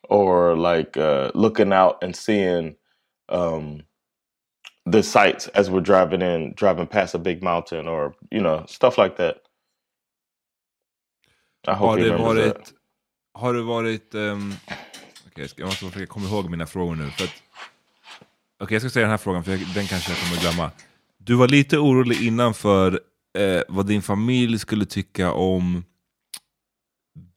Or like uh, looking out and seeing um, the sights as we're driving in, driving past a big mountain, or, you know, stuff like that. Har det varit, har det varit um, okej, okay, jag måste försöka komma ihåg mina frågor nu, för att okej, okay, jag ska säga den här frågan, för jag, den kanske jag kommer glömma. Du var lite orolig innan för eh, vad din familj skulle tycka om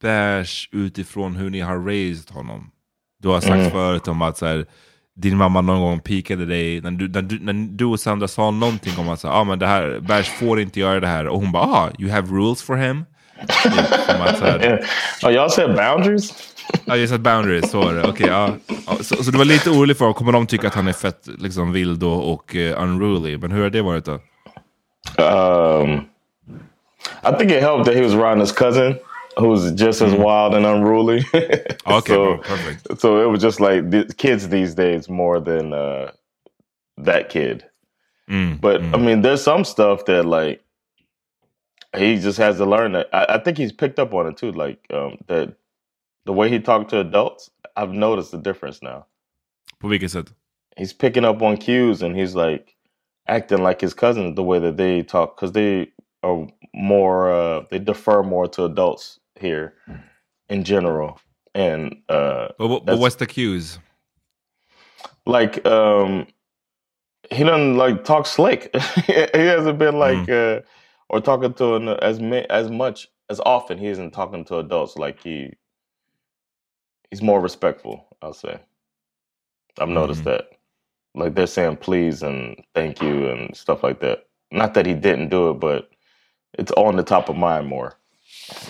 Bärs utifrån hur ni har raised honom. Du har sagt mm. förut om att så här, din mamma någon gång pikade dig när du, när du, när du och Sandra sa någonting om att så här, ah, men det här, Bärs får inte göra det här, och hon bara, ah, you have rules for him. Yeah. Oh, jag sa boundaries. Ja, jag sa boundaries, så det. Okej, ja. Så, så du var lite orolig för, kommer de tycka att han är fett liksom vild då och uh, unruly? Men hur har det varit då? Um, I think it helped that he was around his cousin, who's just as wild and unruly. Okay, so, perfect. So it was just like the kids these days more than uh, that kid. Mm, but mm. I mean, there's some stuff that like, he just has to learn that. I, I think he's picked up on it too. Like um, the the way he talked to adults, I've noticed the difference now. På vilket sätt? He's picking up on cues, and he's like acting like his cousins the way that they talk, because they are more uh, they defer more to adults here in general. And uh, but, but what's the cues? Like um, he doesn't like talk slick. He hasn't been like. Mm. Uh, Or talking to an, as as much as often he isn't talking to adults, like he he's more respectful. I'll say I've noticed mm-hmm. that, like they're saying please and thank you and stuff like that. Not that he didn't do it, but it's on the top of mind more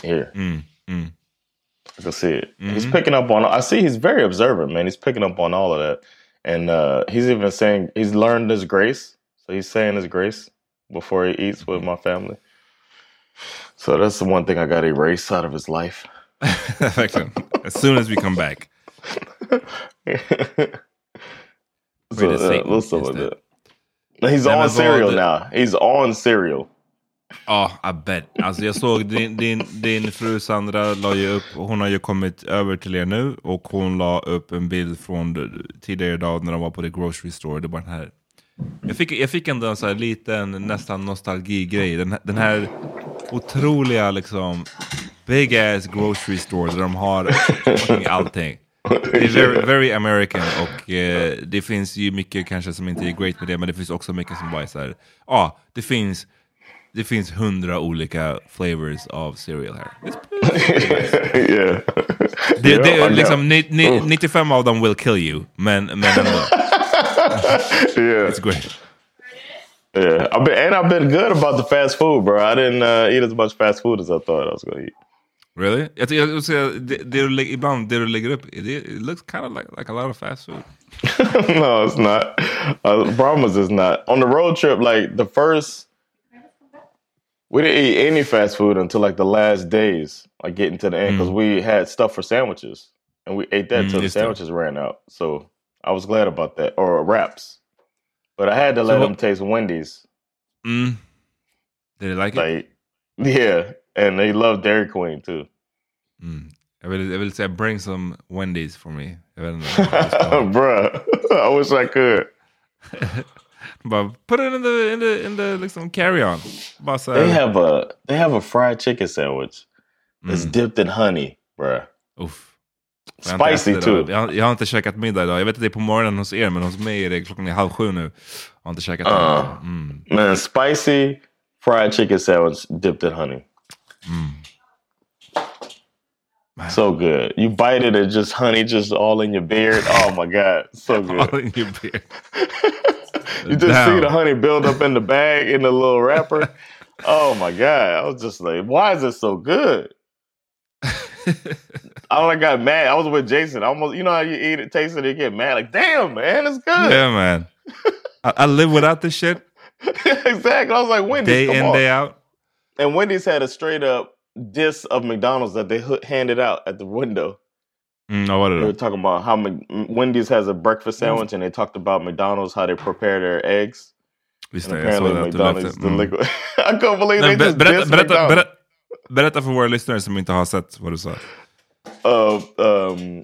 here. Mm-hmm. I can see it. Mm-hmm. He's picking up on. I see he's very observant, man. He's picking up on all of that, and uh, he's even saying he's learned his grace. So he's saying his grace before he eats with my family. So that's the one thing I got erased out of his life. As soon as we come back. So, uh, we'll still with that. He's on cereal now. He's on cereal. Ja, oh, I bet. Alltså jag såg din, din, din fru Sandra la ju upp, hon har ju kommit över till er nu, och hon la upp en bild från tidigare idag när de var på the grocery store. Det var den här. Jag fick, jag fick ändå en så här liten, nästan nostalgi-grej. Den, den här otroliga liksom big ass grocery store där de har allting. Det är very, very American, och eh, det finns ju mycket kanske som inte är great med det, men det finns också mycket som bara är så här, ja, ah, det finns det finns hundra olika flavors av cereal här. Yeah. Det, det är liksom ni, ni, nittiofem av dem will kill you, men men ändå. Yeah. It's great. Yeah, I've been, and I've been good about the fast food, bro. I didn't uh, eat as much fast food as I thought I was gonna eat. Really? Jag, jag vill säga, det, det du, ibland det du lägger upp, it, it looks kind of like, like a lot of fast food. No, it's not. I promise it's not. On the road trip, like the first, we didn't eat any fast food until like the last days, like getting to the end, because mm. we had stuff for sandwiches, and we ate that mm, till the sandwiches that. ran out. So I was glad about that, or wraps. But I had to let so, them taste Wendy's. Mm. Did they like, like it? Yeah, and they love Dairy Queen too. Mm. I will, I will say, bring some Wendy's for me. I will, bruh, I wish I could. But put it in the in the in the like some carry on. They have a they have a fried chicken sandwich. It's mm. dipped in honey, bruh. Oof. Spicy jag too. Jag, jag har inte käkat middag idag. Jag vet att det är på morgonen hos er, men hos mig är det klockan är halv sju nu. Jag har inte käkat uh, mm. Men spicy fried chicken sandwich dipped in honey. Mm. So good. You bite it and just honey just all in your beard. Oh my god. So good. All in your beard. You just Damn. see the honey build up in the bag, in the little wrapper. Oh my god. I was just like, why is it so good? I got mad. I was with Jason. I almost, you know how you eat it, taste it, you get mad. Like, damn, man, it's good. Yeah, man. I, I live without this shit. Exactly. I was like, Wendy's. Day in, on. day out. And Wendy's had a straight up diss of McDonald's that they handed out at the window. Mm, no, what They were it? talking about how Mc- Wendy's has a breakfast sandwich, mm. and they talked about McDonald's, how they prepare their eggs. And apparently McDonald's the liquid. I can't believe they just dissed McDonald's. Berätta för våra lyssnare som inte har sett vad du sa. Uh, um,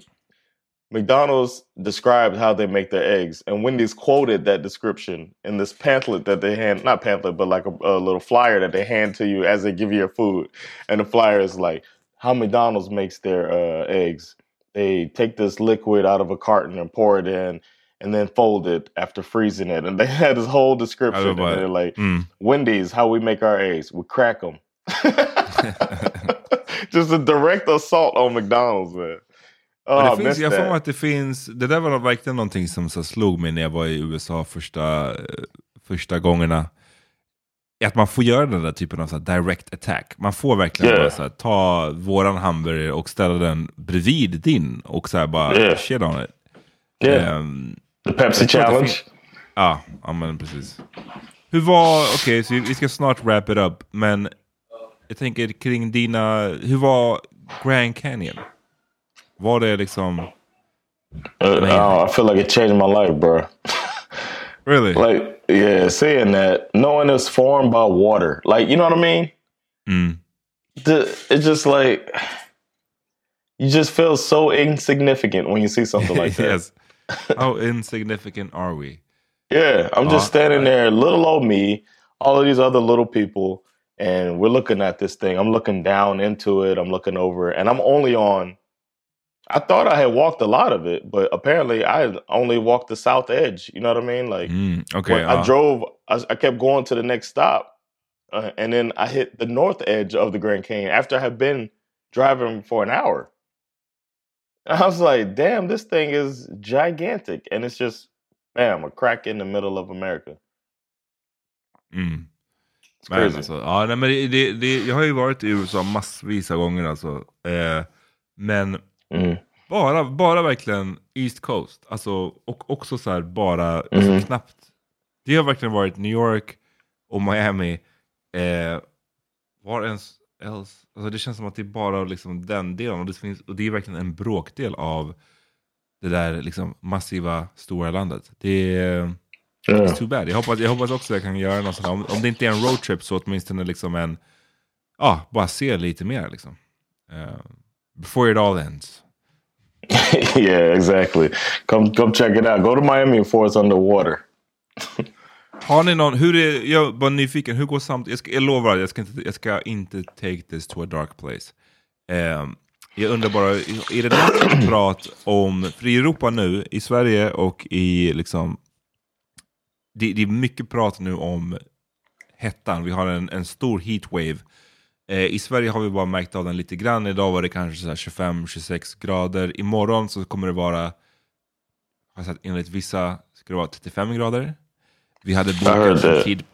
McDonald's described how they make their eggs, and Wendy's quoted that description in this pamphlet that they hand, not pamphlet, but like a, a little flyer that they hand to you as they give you your food. And the flyer is like, how McDonald's makes their uh, eggs. They take this liquid out of a carton and pour it in, and then fold it after freezing it. And they had this whole description. And they're like, mm. Wendy's, how we make our eggs. We crack them. Just a direct assault on McDonald's, man. Oh, det finns, jag får att det finns, det där var verkligen någonting som så slog mig när jag var i U S A första, första gångerna. Att man får göra den där typen av så direct attack. Man får verkligen yeah. bara så här, ta våran hamburgare och ställa den bredvid din och så här bara yeah. shit on it. Yeah. Um, The Pepsi Challenge. Ja, ah, men precis. Hur var, okej, okay, så vi, vi ska snart wrap it up, men jag tänker kring dina... Hur var Grand Canyon? Var det liksom... Uh, no, I feel like it changed my life, bro. Really? Like, yeah, saying that, knowing it's formed by water. Like, you know what I mean? Mm. The, it's just like... You just feel so insignificant when you see something like that. Yes. How insignificant are we? Yeah, I'm just uh, standing there, little old me, all of these other little people... And we're looking at this thing. I'm looking down into it. I'm looking over it. And I'm only on, I thought I had walked a lot of it, but apparently I only walked the south edge. You know what I mean? Like, mm, okay, uh, I drove, I, I kept going to the next stop. Uh, and then I hit the north edge of the Grand Canyon after I had been driving for an hour. And I was like, damn, this thing is gigantic. And it's just, bam, a crack in the middle of America. Mm. Men alltså, ja, nej, men det, det, det, jag har ju varit i U S A massvis av gånger alltså. eh, Men mm. bara, bara verkligen East Coast alltså, och också så här bara mm. alltså, knappt. Det har verkligen varit New York och Miami. eh, Var ens else? Alltså, det känns som att det är bara liksom den delen. Och det, finns, och det är verkligen en bråkdel av det där liksom massiva stora landet. Det är It's too bad. Jag hoppas, jag hoppas också att jag kan göra något sådant. Om, om det inte är en roadtrip så åtminstone liksom en... Ja, ah, bara se lite mer liksom. Uh, before it all ends. Yeah, exactly. Come, come check it out. Go to Miami before it's underwater. Har ni någon... Hur är, jag var nyfiken. Hur går samt... Jag, ska, jag lovar, jag ska, inte, jag ska inte take this to a dark place. Um, jag undrar bara... Är det något prat om... För i Europa nu, i Sverige och i liksom... Det, det är mycket prat nu om hettan. Vi har en, en stor heatwave. Eh, I Sverige har vi bara märkt av den lite grann. Idag var det kanske så här tjugofem till tjugosex grader. Imorgon så kommer det vara, enligt vissa, ska det vara trettiofem grader. Vi hade bokat en tid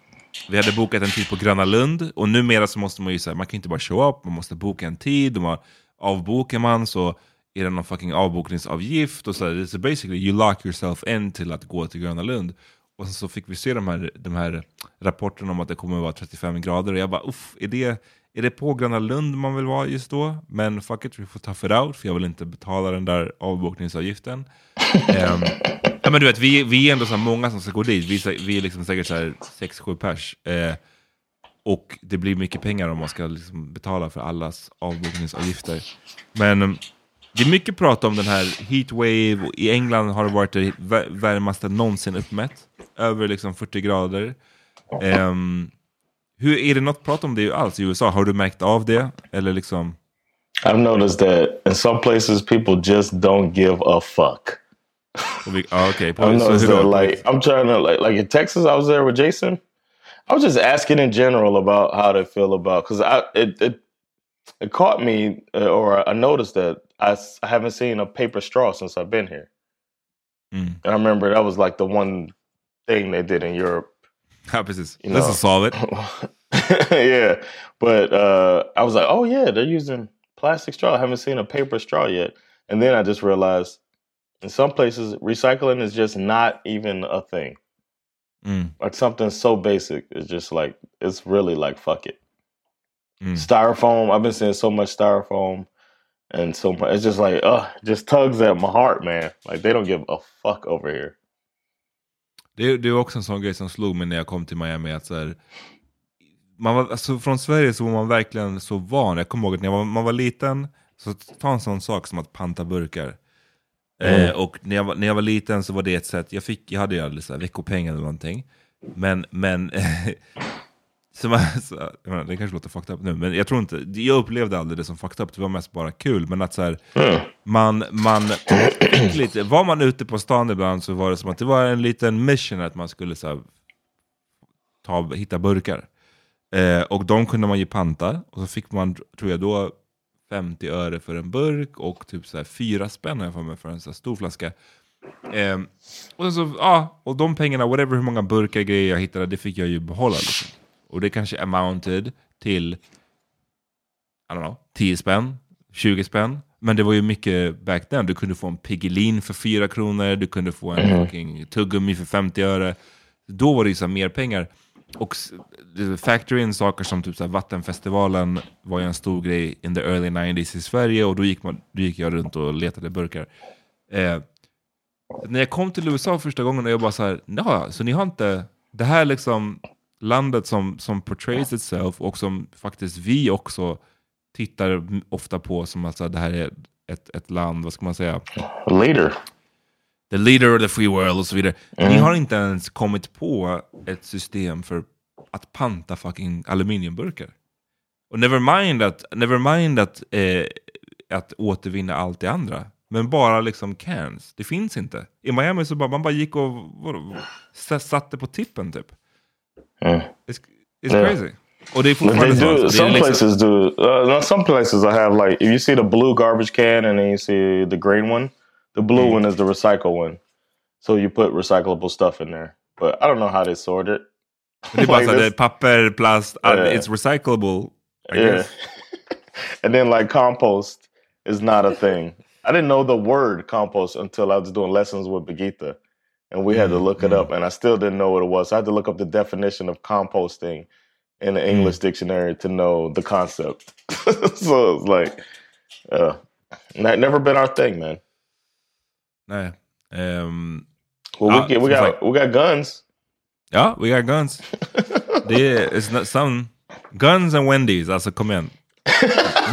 Vi hade bokat en tid på Gröna Lund. Och numera så måste man ju säga, man kan inte bara show up. Man måste boka en tid. Och man, avbokar man så är det någon fucking avbokningsavgift. Och så där. So basically you lock yourself in till att gå till Gröna Lund. Och så fick vi se de här, de här rapporterna om att det kommer att vara trettiofem grader. Och jag bara, uff, är det, är det på Gröna Lund man vill vara just då? Men fuck it, vi får tough it out. För jag vill inte betala den där avbokningsavgiften. um, ja, men du vet, vi, vi är ändå så många som ska gå dit. Vi, vi är liksom säkert så här sex sju pers. Eh, och det blir mycket pengar om man ska liksom betala för allas avbokningsavgifter. Men det är mycket prat om den här heatwave. I England har det varit det värmaste någonsin uppmätt. Över liksom fyrtio grader. Um, hur är det något prat om det alls i U S A? Har du märkt av det? Eller liksom... I've noticed that in some places people just don't give a fuck. We, oh, okay. I've noticed that, like, I'm trying to, like, like in Texas, I was there with Jason. I was just asking in general about how they feel about, because I it, it it caught me, uh, or I noticed that I, I haven't seen a paper straw since I've been here. Mm. And I remember that was like the one thing they did in Europe. How is this? You Let's know? Solve it. Yeah, but uh, I was like, oh yeah, they're using plastic straw. I haven't seen a paper straw yet. And then I just realized in some places recycling is just not even a thing. Mm. Like something so basic is just like, it's really like, fuck it. Mm. Styrofoam. I've been seeing so much styrofoam and so much. It's just like, ugh, just tugs at my heart, man. Like they don't give a fuck over here. Det, det var också en sån grej som slog mig när jag kom till Miami. Att så här, man var, alltså, från Sverige så var man verkligen så van. Jag kommer ihåg att när man, man var liten så ta en sån sak som att panta burkar. Mm. Eh, och när jag, när jag var liten så var det ett sätt. Jag, fick, jag hade ju alldeles så här veckopeng eller någonting. Men... men så man, så, menar, det kanske låter fucked up nu. Men jag tror inte... Jag upplevde aldrig det som fucked up. Det var mest bara kul. Men att så här... Mm. Man... man lite, var man ute på stan ibland så var det som att det var en liten mission att man skulle så här, ta, hitta burkar. Eh, och de kunde man ju panta. Och så fick man, tror jag då... femtio öre för en burk och typ så här fyra spänn för mig för en så här stor flaska. Eh, och så ja, ah, och de pengarna, whatever hur många burkar grejer jag hittade, det fick jag ju behålla liksom. Och det kanske amounted till I don't know, tio spänn, tjugo spänn, men det var ju mycket back then. Du kunde få en Piggelin för fyra kronor, du kunde få en mm. tuggummi för femtio öre. Då var det ju så här mer pengar. Och factor in saker som typ så här, Vattenfestivalen var ju en stor grej in the early nineties i Sverige. Och då gick, man, då gick jag runt och letade burkar. Eh, när jag kom till U S A första gången och jag bara så här, ja, så ni har inte... Det här liksom landet som, som portrays itself och som faktiskt vi också tittar ofta på som att så här, det här är ett, ett land, vad ska man säga? Later. The leader of the free world och så vidare. Mm. Ni har inte ens kommit på ett system för att panta fucking aluminiumburkar. Och never mind att, never mind att, eh, att återvinna allt det andra. Men bara liksom cans. Det finns inte. I Miami så bara man bara gick och vadå, satte på tippen typ. Mm. It's, it's yeah. crazy. Och det är fortfarande do, some det är places liksom... do. Uh, some places I have like if you see the blue garbage can and then you see the green one. The blue one is the recycle one. So you put recyclable stuff in there. But I don't know how they sort it. Det är bara såhär, papper, plast, yeah. It's recyclable, I yeah. guess. And then like compost is not a thing. I didn't know the word compost until I was doing lessons with Birgitta. And we mm, had to look mm. it up. And I still didn't know what it was. So I had to look up the definition of composting in the English mm. dictionary to know the concept. So it's like, uh, not, never been our thing, man. Nej. Um, well, we, ah, get, we got sagt. we got guns. Ja, we got guns. Det är some guns and Wendy's. Alltså kom igen.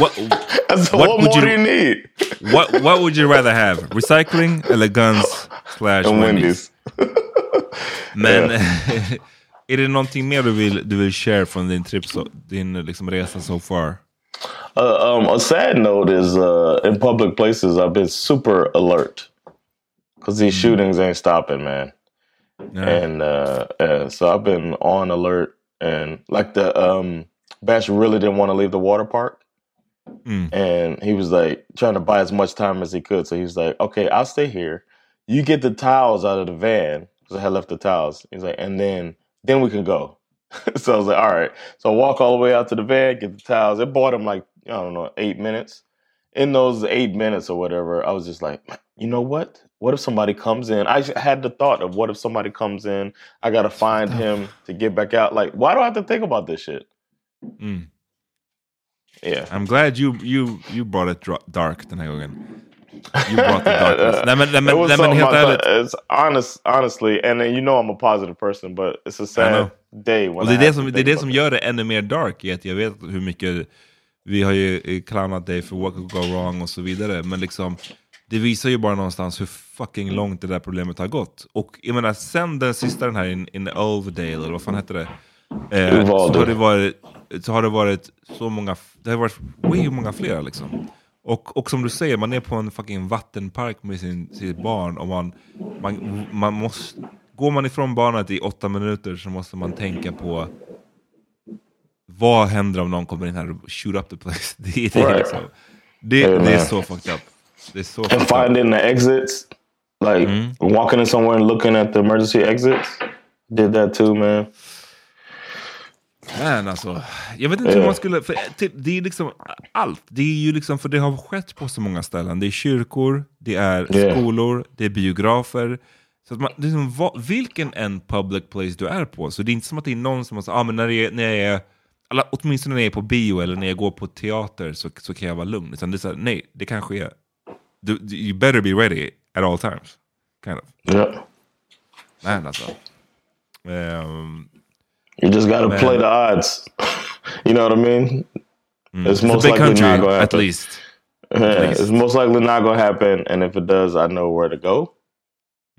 What, what, what would more you, do you need? What What would you rather have? Recycling eller guns slash and Wendy's? Men är det någonting mer du vill du vill share från din trip så, din liksom resa so far? Uh, um, a sad note is uh, in public places I've been super alert. Because these shootings ain't stopping, man. Yeah. And uh, yeah, so I've been on alert. And like the um, Bash really didn't want to leave the water park. Mm. And he was like trying to buy as much time as he could. So he was like, okay, I'll stay here. You get the towels out of the van. Because I had left the towels. He's like, and then then we can go. So I was like, all right. So I walk all the way out to the van, get the towels. It bought him like, I don't know, eight minutes. In those eight minutes or whatever, I was just like, you know what? What if somebody comes in? I had the thought of what if somebody comes in? I got to find him to get back out. Like, why do I have to think about this shit? Mm. Yeah. I'm glad you you you brought it dark den här gången. You brought the darkness. Nej, men, nej, men, nej, men helt ärligt. It's honest, honestly, and you know I'm a positive person, but it's a sad day. When och det är det som, det är det som gör det ännu mer dark i att jag vet hur mycket vi har ju clownat dig för what could go wrong och så vidare, men liksom det visar ju bara någonstans hur fucking långt det där problemet har gått. Och jag menar, sen den sista den här in, in Overdale, eller vad fan hette det? Eh, så, har det varit, så har det varit så många, det har varit way många fler liksom. Och, och som du säger, man är på en fucking vattenpark med sin, sitt barn och man, man, man måste, går man ifrån barnet i åtta minuter så måste man tänka på vad händer om någon kommer in här och shoot up the place. Det är det, right. Liksom. Det, hey, det är så fucked up. Det är så fucked up. And finding the exits, like mm. walking in somewhere and looking at the emergency exits. Did that too, man. Men alltså, jag vet inte hur man skulle, för det är liksom allt, det är ju liksom, för det har skett på så många ställen, det är kyrkor, det är yeah. skolor, det är biografer, så att man, liksom, va, vilken en public place du är på, så det är inte som att det är någon som måste, ah, men när jag, när jag är, alla, åtminstone när jag är på bio eller när jag går på teater så, så kan jag vara lugn, utan det är så här, nej, det kanske är, du, you better be ready at all times, kind of. Yeah. Men alltså, um, you just got to play the odds. You know what I mean? Mm. It's, it's most likely country, not going to happen. At least. Yeah, at least. It's most likely not going to happen. And if it does, I know where to go.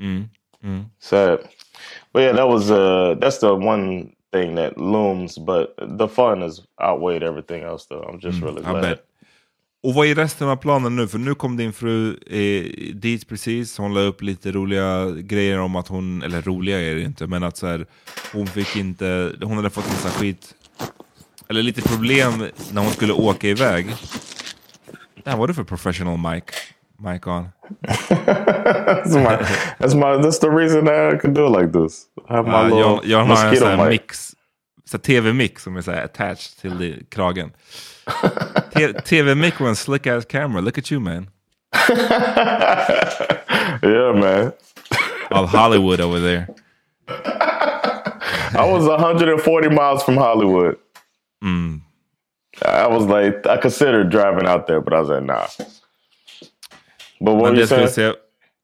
Mm. Mm. Sad. But yeah, that was, uh, that's the one thing that looms. But the fun has outweighed everything else, though. I'm just mm. really glad. I bet. Och vad är resten av planen nu? För nu kom din fru eh, dit precis. Hon la upp lite roliga grejer om att hon... Eller roliga är det inte. Men att så här, hon fick inte... Hon hade fått massa skit. Eller lite problem när hon skulle åka iväg. Damn, what if a professional mic? Mic on. that's, my, that's, my, that's the reason I can do it like this. I have my uh, little jag, jag har en sån här mix. Så T V-mix som är så här attached till det, kragen. T V mic with slick ass camera. Look at you, man. Yeah, man. Of Hollywood over there. I was one hundred forty miles from Hollywood. Mm. I was like, I considered driving out there, but I was like, nah. But what you said?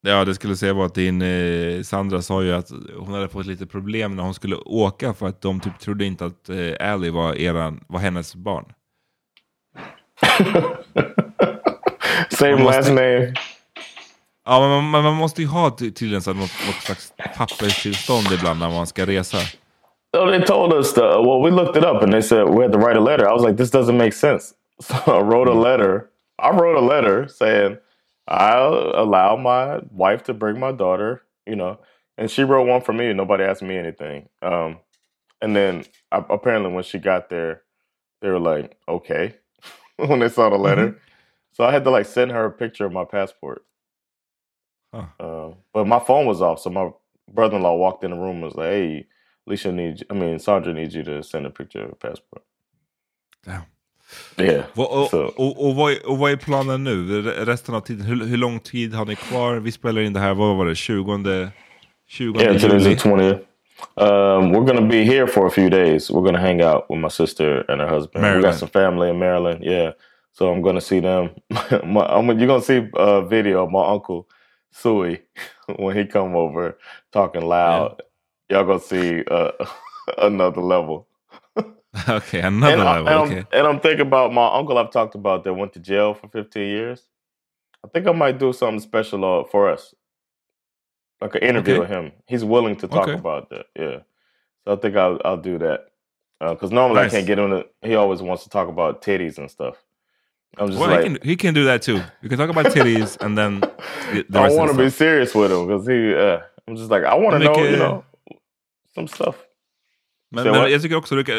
Ja, det skulle säga var att din eh, Sandra sa ju att hon hade fått lite problem när hon skulle åka för att de typ trodde inte att eh, Allie var eran, var hennes barn. Same måste, last name. Ja, men man, man måste ju ha tydligen så här, något, något slags papperstillstånd ibland när man ska resa. So they told us that, well, we looked it up and they said we had to write a letter. I was like, this doesn't make sense. So I wrote a letter. I wrote a letter saying I'll allow my wife to bring my daughter, you know, and she wrote one for me and nobody asked me anything. Um, and then uh, apparently when she got there, they were like, okay, when they saw the letter. Mm-hmm. So I had to like send her a picture of my passport. Huh. Uh, but my phone was off. So my brother-in-law walked in the room and was like, hey, Alicia needs, I mean, Sandra needs you to send a picture of your passport. Damn. Yeah, och, och, och, och, vad är, och vad är planen nu? Resten av tiden, hur, hur lång tid har ni kvar? Vi spelar in det här, vad var det? tjugonde, tjugonde yeah, today's the twentieth. Um, we're gonna be here for a few days. We're gonna hang out with my sister and her husband. Maryland. We got some family in Maryland, yeah. So I'm gonna see them. my, I'm, you're gonna see a video of my uncle, Sui, when he come over talking loud. Yeah. Y'all gonna see uh, another level. Okay, another and level. I, and, okay. I'm, and I'm thinking about my uncle I've talked about that went to jail for fifteen years. I think I might do something special for us. Like an interview okay. with him. He's willing to talk okay. about that. Yeah. So I think I'll, I'll do that. Because uh, normally nice. I can't get him to... He always wants to talk about titties and stuff. I'm just well, like... He can, he can do that too. You can talk about titties and then... The I want to be serious with him because he... Uh, I'm just like, I want to know, it, you know, some stuff. Men, men jag tycker också du kan,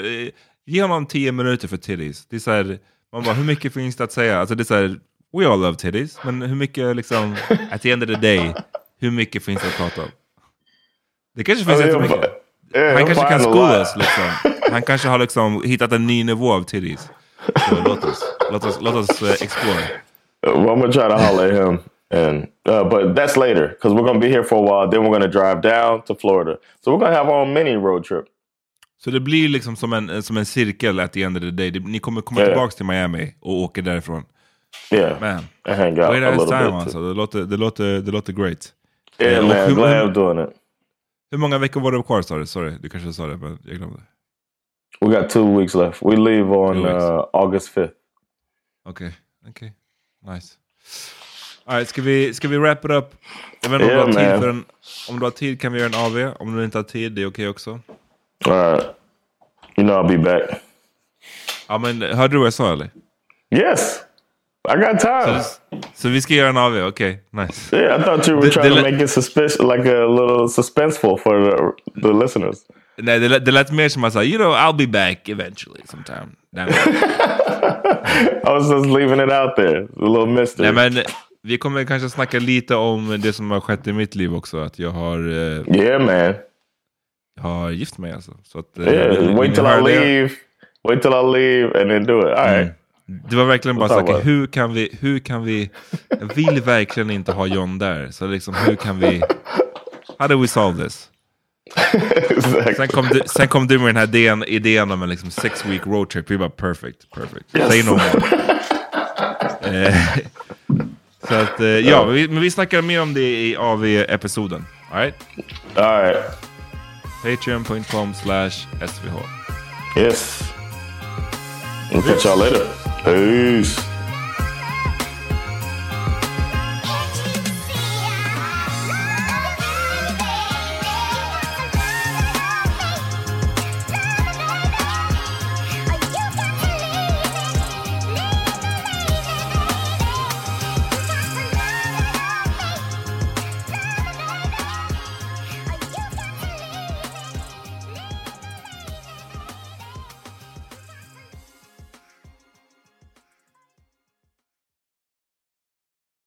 ge honom tio minuter för titties. Det är så här, man bara, hur mycket finns det att säga? Alltså det är så här, we all love titties. Men hur mycket liksom, at the end of the day, hur mycket finns det att prata om? Det kanske finns alltså, inte mycket. Han kanske kan sko oss liksom. Han kanske har liksom hittat en ny nivå av titties. Så låt oss låt oss låt oss uh, explore. Well, I'm gonna try to holler at him, and uh, but that's later because we're gonna be here for a while. Then we're gonna drive down to Florida, so we're gonna have our own mini road trip. Så det blir liksom som en som en cirkel at the end of the day. Ni kommer komma yeah. tillbaka till Miami och åker därifrån. Yeah, man. I hang out a little time, bit. Alltså. Det låter det låter det låter great. Yeah, man. Hur, glad I'm doing it. Hur många veckor var det kvar, sa du? Sorry, du kanske sa det, men jag glömde. We got two weeks left. We leave on uh, August fifth. Okay, okay. Nice. All right, ska vi, ska vi wrap it up? Jag vet inte yeah, om du har tid för en... Om du har tid kan vi göra en A V. Om du inte har tid, det är okej okay också. All right. You know I'll be back. Ja, men hörde du vad jag sa, eller? Yes! I got time. Så, så vi ska göra en A V, okej. Okay. Nice. Yeah, I thought you were trying to make it suspicious, like a little suspenseful for the, the listeners. Nej, det, det lät mer som att jag sa, you know, I'll be back eventually sometime. I was just leaving it out there. A little mystery. Nej, men vi kommer kanske snacka lite om det som har skett i mitt liv också. Att jag har... Eh, yeah, man. Jag har gift mig alltså. Så att, eh, yeah, wait till I leave. Wait till I leave and then do it. All right. Mm. Det var verkligen bara snacka, hur kan vi... Hur kan vi... Jag vill verkligen inte ha Jon där. Så liksom, hur kan vi... How do we solve this? Exactly. Sen kom du, sen kom du med den här idén, idén om en liksom six week road trip. Vi bara perfect, perfect. Yes. Say no more. eh, så att eh, ja, vi, men vi snackar mer om det i A V-episoden. All right? All right. Patreon dot com slash S V H. Yes. We'll catch y'all later. Peace.